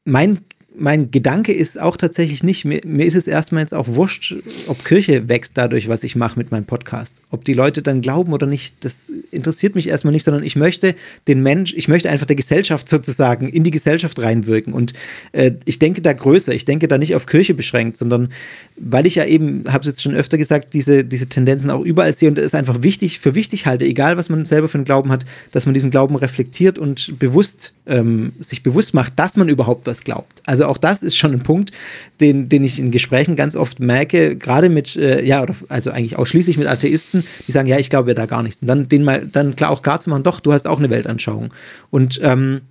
mein Mein Gedanke ist auch tatsächlich nicht, mir, mir ist es erstmal jetzt auch wurscht, ob Kirche wächst dadurch, was ich mache mit meinem Podcast. Ob die Leute dann glauben oder nicht, das interessiert mich erstmal nicht, sondern ich möchte den Mensch, ich möchte einfach der Gesellschaft sozusagen in die Gesellschaft reinwirken und äh, ich denke da größer, ich denke da nicht auf Kirche beschränkt, sondern weil ich ja eben, habe es jetzt schon öfter gesagt, diese, diese Tendenzen auch überall sehe und es einfach wichtig, für wichtig halte, egal was man selber für einen Glauben hat, dass man diesen Glauben reflektiert und bewusst, ähm, sich bewusst macht, dass man überhaupt was glaubt. Also auch das ist schon ein Punkt, den, den ich in Gesprächen ganz oft merke, gerade mit, äh, ja, oder also eigentlich ausschließlich mit Atheisten, die sagen, ja, ich glaube ja da gar nichts. Und dann denen mal, dann klar auch klar zu machen, doch, du hast auch eine Weltanschauung. Und ähm,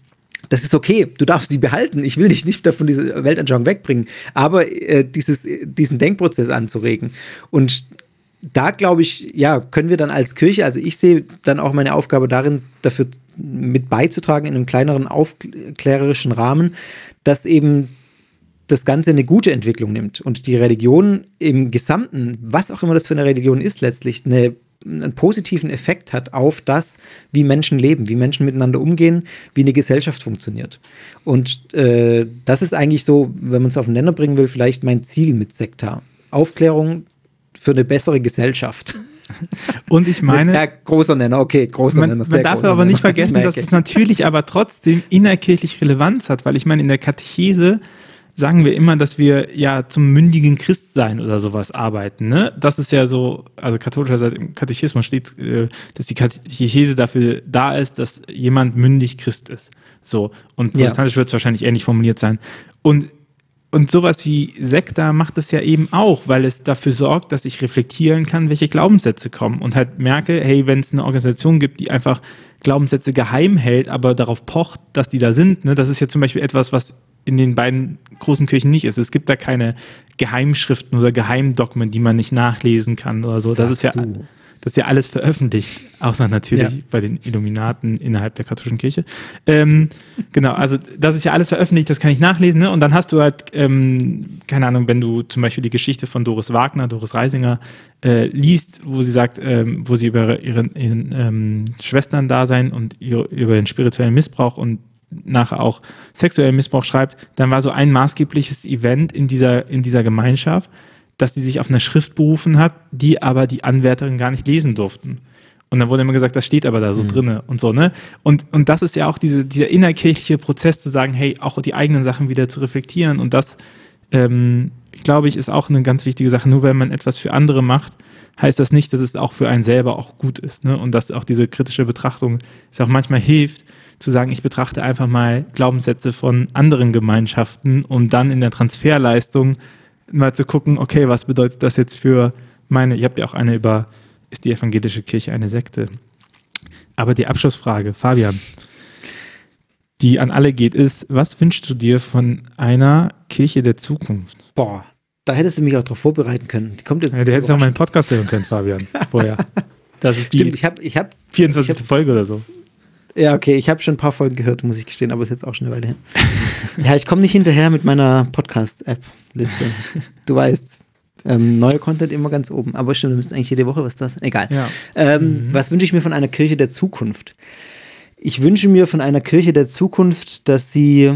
das ist okay, du darfst die behalten. Ich will dich nicht davon diese Weltanschauung wegbringen, aber äh, dieses, diesen Denkprozess anzuregen. Und da glaube ich, ja, können wir dann als Kirche, also ich sehe dann auch meine Aufgabe darin, dafür mit beizutragen in einem kleineren aufklärerischen Rahmen, dass eben das Ganze eine gute Entwicklung nimmt und die Religion im Gesamten, was auch immer das für eine Religion ist, letztlich eine, einen positiven Effekt hat auf das, wie Menschen leben, wie Menschen miteinander umgehen, wie eine Gesellschaft funktioniert. Und äh, das ist eigentlich so, wenn man es auf den Nenner bringen will, vielleicht mein Ziel mit Sekta. Aufklärung für eine bessere Gesellschaft. Und ich meine... Ja, großer Nenner, okay, großer man, Nenner. Man darf aber Nenner. nicht vergessen, dass es natürlich aber trotzdem innerkirchlich Relevanz hat, weil ich meine, in der Katechese sagen wir immer, dass wir ja zum mündigen Christsein oder sowas arbeiten. Ne? Das ist ja so, also katholischerseits im Katechismus steht, dass die Katechese dafür da ist, dass jemand mündig Christ ist. So. Und protestantisch ja. wird es wahrscheinlich ähnlich formuliert sein. Und Und sowas wie Sekta macht es ja eben auch, weil es dafür sorgt, dass ich reflektieren kann, welche Glaubenssätze kommen und halt merke, hey, wenn es eine Organisation gibt, die einfach Glaubenssätze geheim hält, aber darauf pocht, dass die da sind, ne, das ist ja zum Beispiel etwas, was in den beiden großen Kirchen nicht ist. Es gibt da keine Geheimschriften oder Geheimdogmen, die man nicht nachlesen kann oder so. Das ist, ja, das ist ja alles veröffentlicht, außer natürlich ja. bei den Illuminaten innerhalb der katholischen Kirche. Ähm, genau, also das ist ja alles veröffentlicht, das kann ich nachlesen. Ne? Und dann hast du halt, ähm, keine Ahnung, wenn du zum Beispiel die Geschichte von Doris Wagner, Doris Reisinger äh, liest, wo sie sagt, ähm, wo sie über ihren, ihren ähm, Schwestern-Dasein und ihre, über den spirituellen Missbrauch und nachher auch sexuellen Missbrauch schreibt, dann war so ein maßgebliches Event in dieser, in dieser Gemeinschaft, dass die sich auf eine Schrift berufen hat, die aber die Anwärterinnen gar nicht lesen durften. Und dann wurde immer gesagt, das steht aber da so mhm. drin und so, ne? Und, und das ist ja auch diese, dieser innerkirchliche Prozess zu sagen, hey, auch die eigenen Sachen wieder zu reflektieren. Und das, ähm, glaube ich, ist auch eine ganz wichtige Sache. Nur wenn man etwas für andere macht, heißt das nicht, dass es auch für einen selber auch gut ist, ne? Und dass auch diese kritische Betrachtung es auch manchmal hilft, zu sagen, ich betrachte einfach mal Glaubenssätze von anderen Gemeinschaften, um dann in der Transferleistung mal zu gucken, okay, was bedeutet das jetzt für meine, ihr habt ja auch eine über, ist die evangelische Kirche eine Sekte? Aber die Abschlussfrage, Fabian, die an alle geht, ist, was wünschst du dir von einer Kirche der Zukunft? Boah, da hättest du mich auch drauf vorbereiten können. Die kommt jetzt ja, du hättest auch meinen Podcast hören können, Fabian, vorher. Das ist die Stimmt, ich hab, ich hab, vierundzwanzigste. Ich hab, Folge oder so. Ja, okay, ich habe schon ein paar Folgen gehört, muss ich gestehen, aber ist jetzt auch schon eine Weile her. Ja, ich komme nicht hinterher mit meiner Podcast-App-Liste. Du weißt, ähm, neuer Content immer ganz oben. Aber stimmt, wir müssen eigentlich jede Woche was das. Egal. Ja. Ähm, mhm. Was wünsche ich mir von einer Kirche der Zukunft? Ich wünsche mir von einer Kirche der Zukunft, dass sie,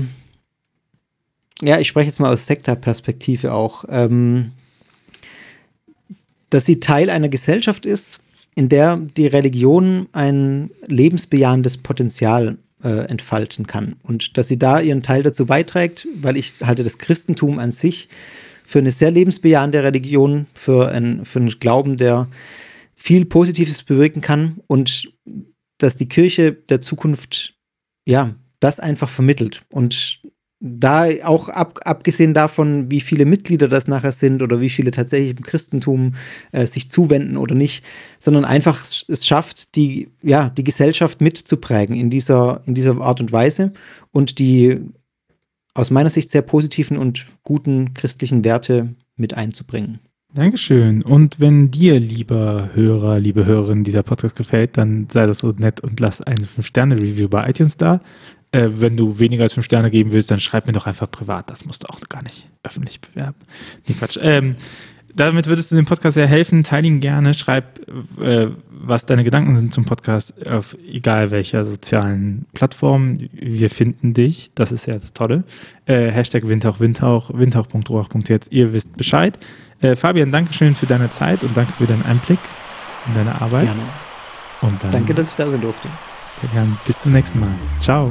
ja, ich spreche jetzt mal aus Sekta-Perspektive auch, ähm, dass sie Teil einer Gesellschaft ist, in der die Religion ein lebensbejahendes Potenzial äh, entfalten kann. Und dass sie da ihren Teil dazu beiträgt, weil ich halte das Christentum an sich für eine sehr lebensbejahende Religion, für, ein, für einen Glauben, der viel Positives bewirken kann und dass die Kirche der Zukunft, ja, das einfach vermittelt. Und da auch ab, abgesehen davon, wie viele Mitglieder das nachher sind oder wie viele tatsächlich im Christentum äh, sich zuwenden oder nicht, sondern einfach es schafft, die, ja, die Gesellschaft mitzuprägen in dieser, in dieser Art und Weise und die aus meiner Sicht sehr positiven und guten christlichen Werte mit einzubringen. Dankeschön. Und wenn dir, lieber Hörer, liebe Hörerin, dieser Podcast gefällt, dann sei das so nett und lass eine fünf Sterne Review bei iTunes da. Äh, wenn du weniger als fünf Sterne geben willst, dann schreib mir doch einfach privat. Das musst du auch gar nicht öffentlich bewerben. Nee, Quatsch. Ähm, damit würdest du dem Podcast sehr helfen. Teil ihn gerne. Schreib, äh, was deine Gedanken sind zum Podcast auf egal welcher sozialen Plattform. Wir finden dich. Das ist ja das Tolle. Äh, Hashtag Windtauch, Windtauch, Windtauch.ruach.jetzt. Ihr wisst Bescheid. Äh, Fabian, danke schön für deine Zeit und danke für deinen Einblick und deine Arbeit. Gerne. Und dann, danke, dass ich da sein durfte. Sehr gerne. Bis zum nächsten Mal. Ciao.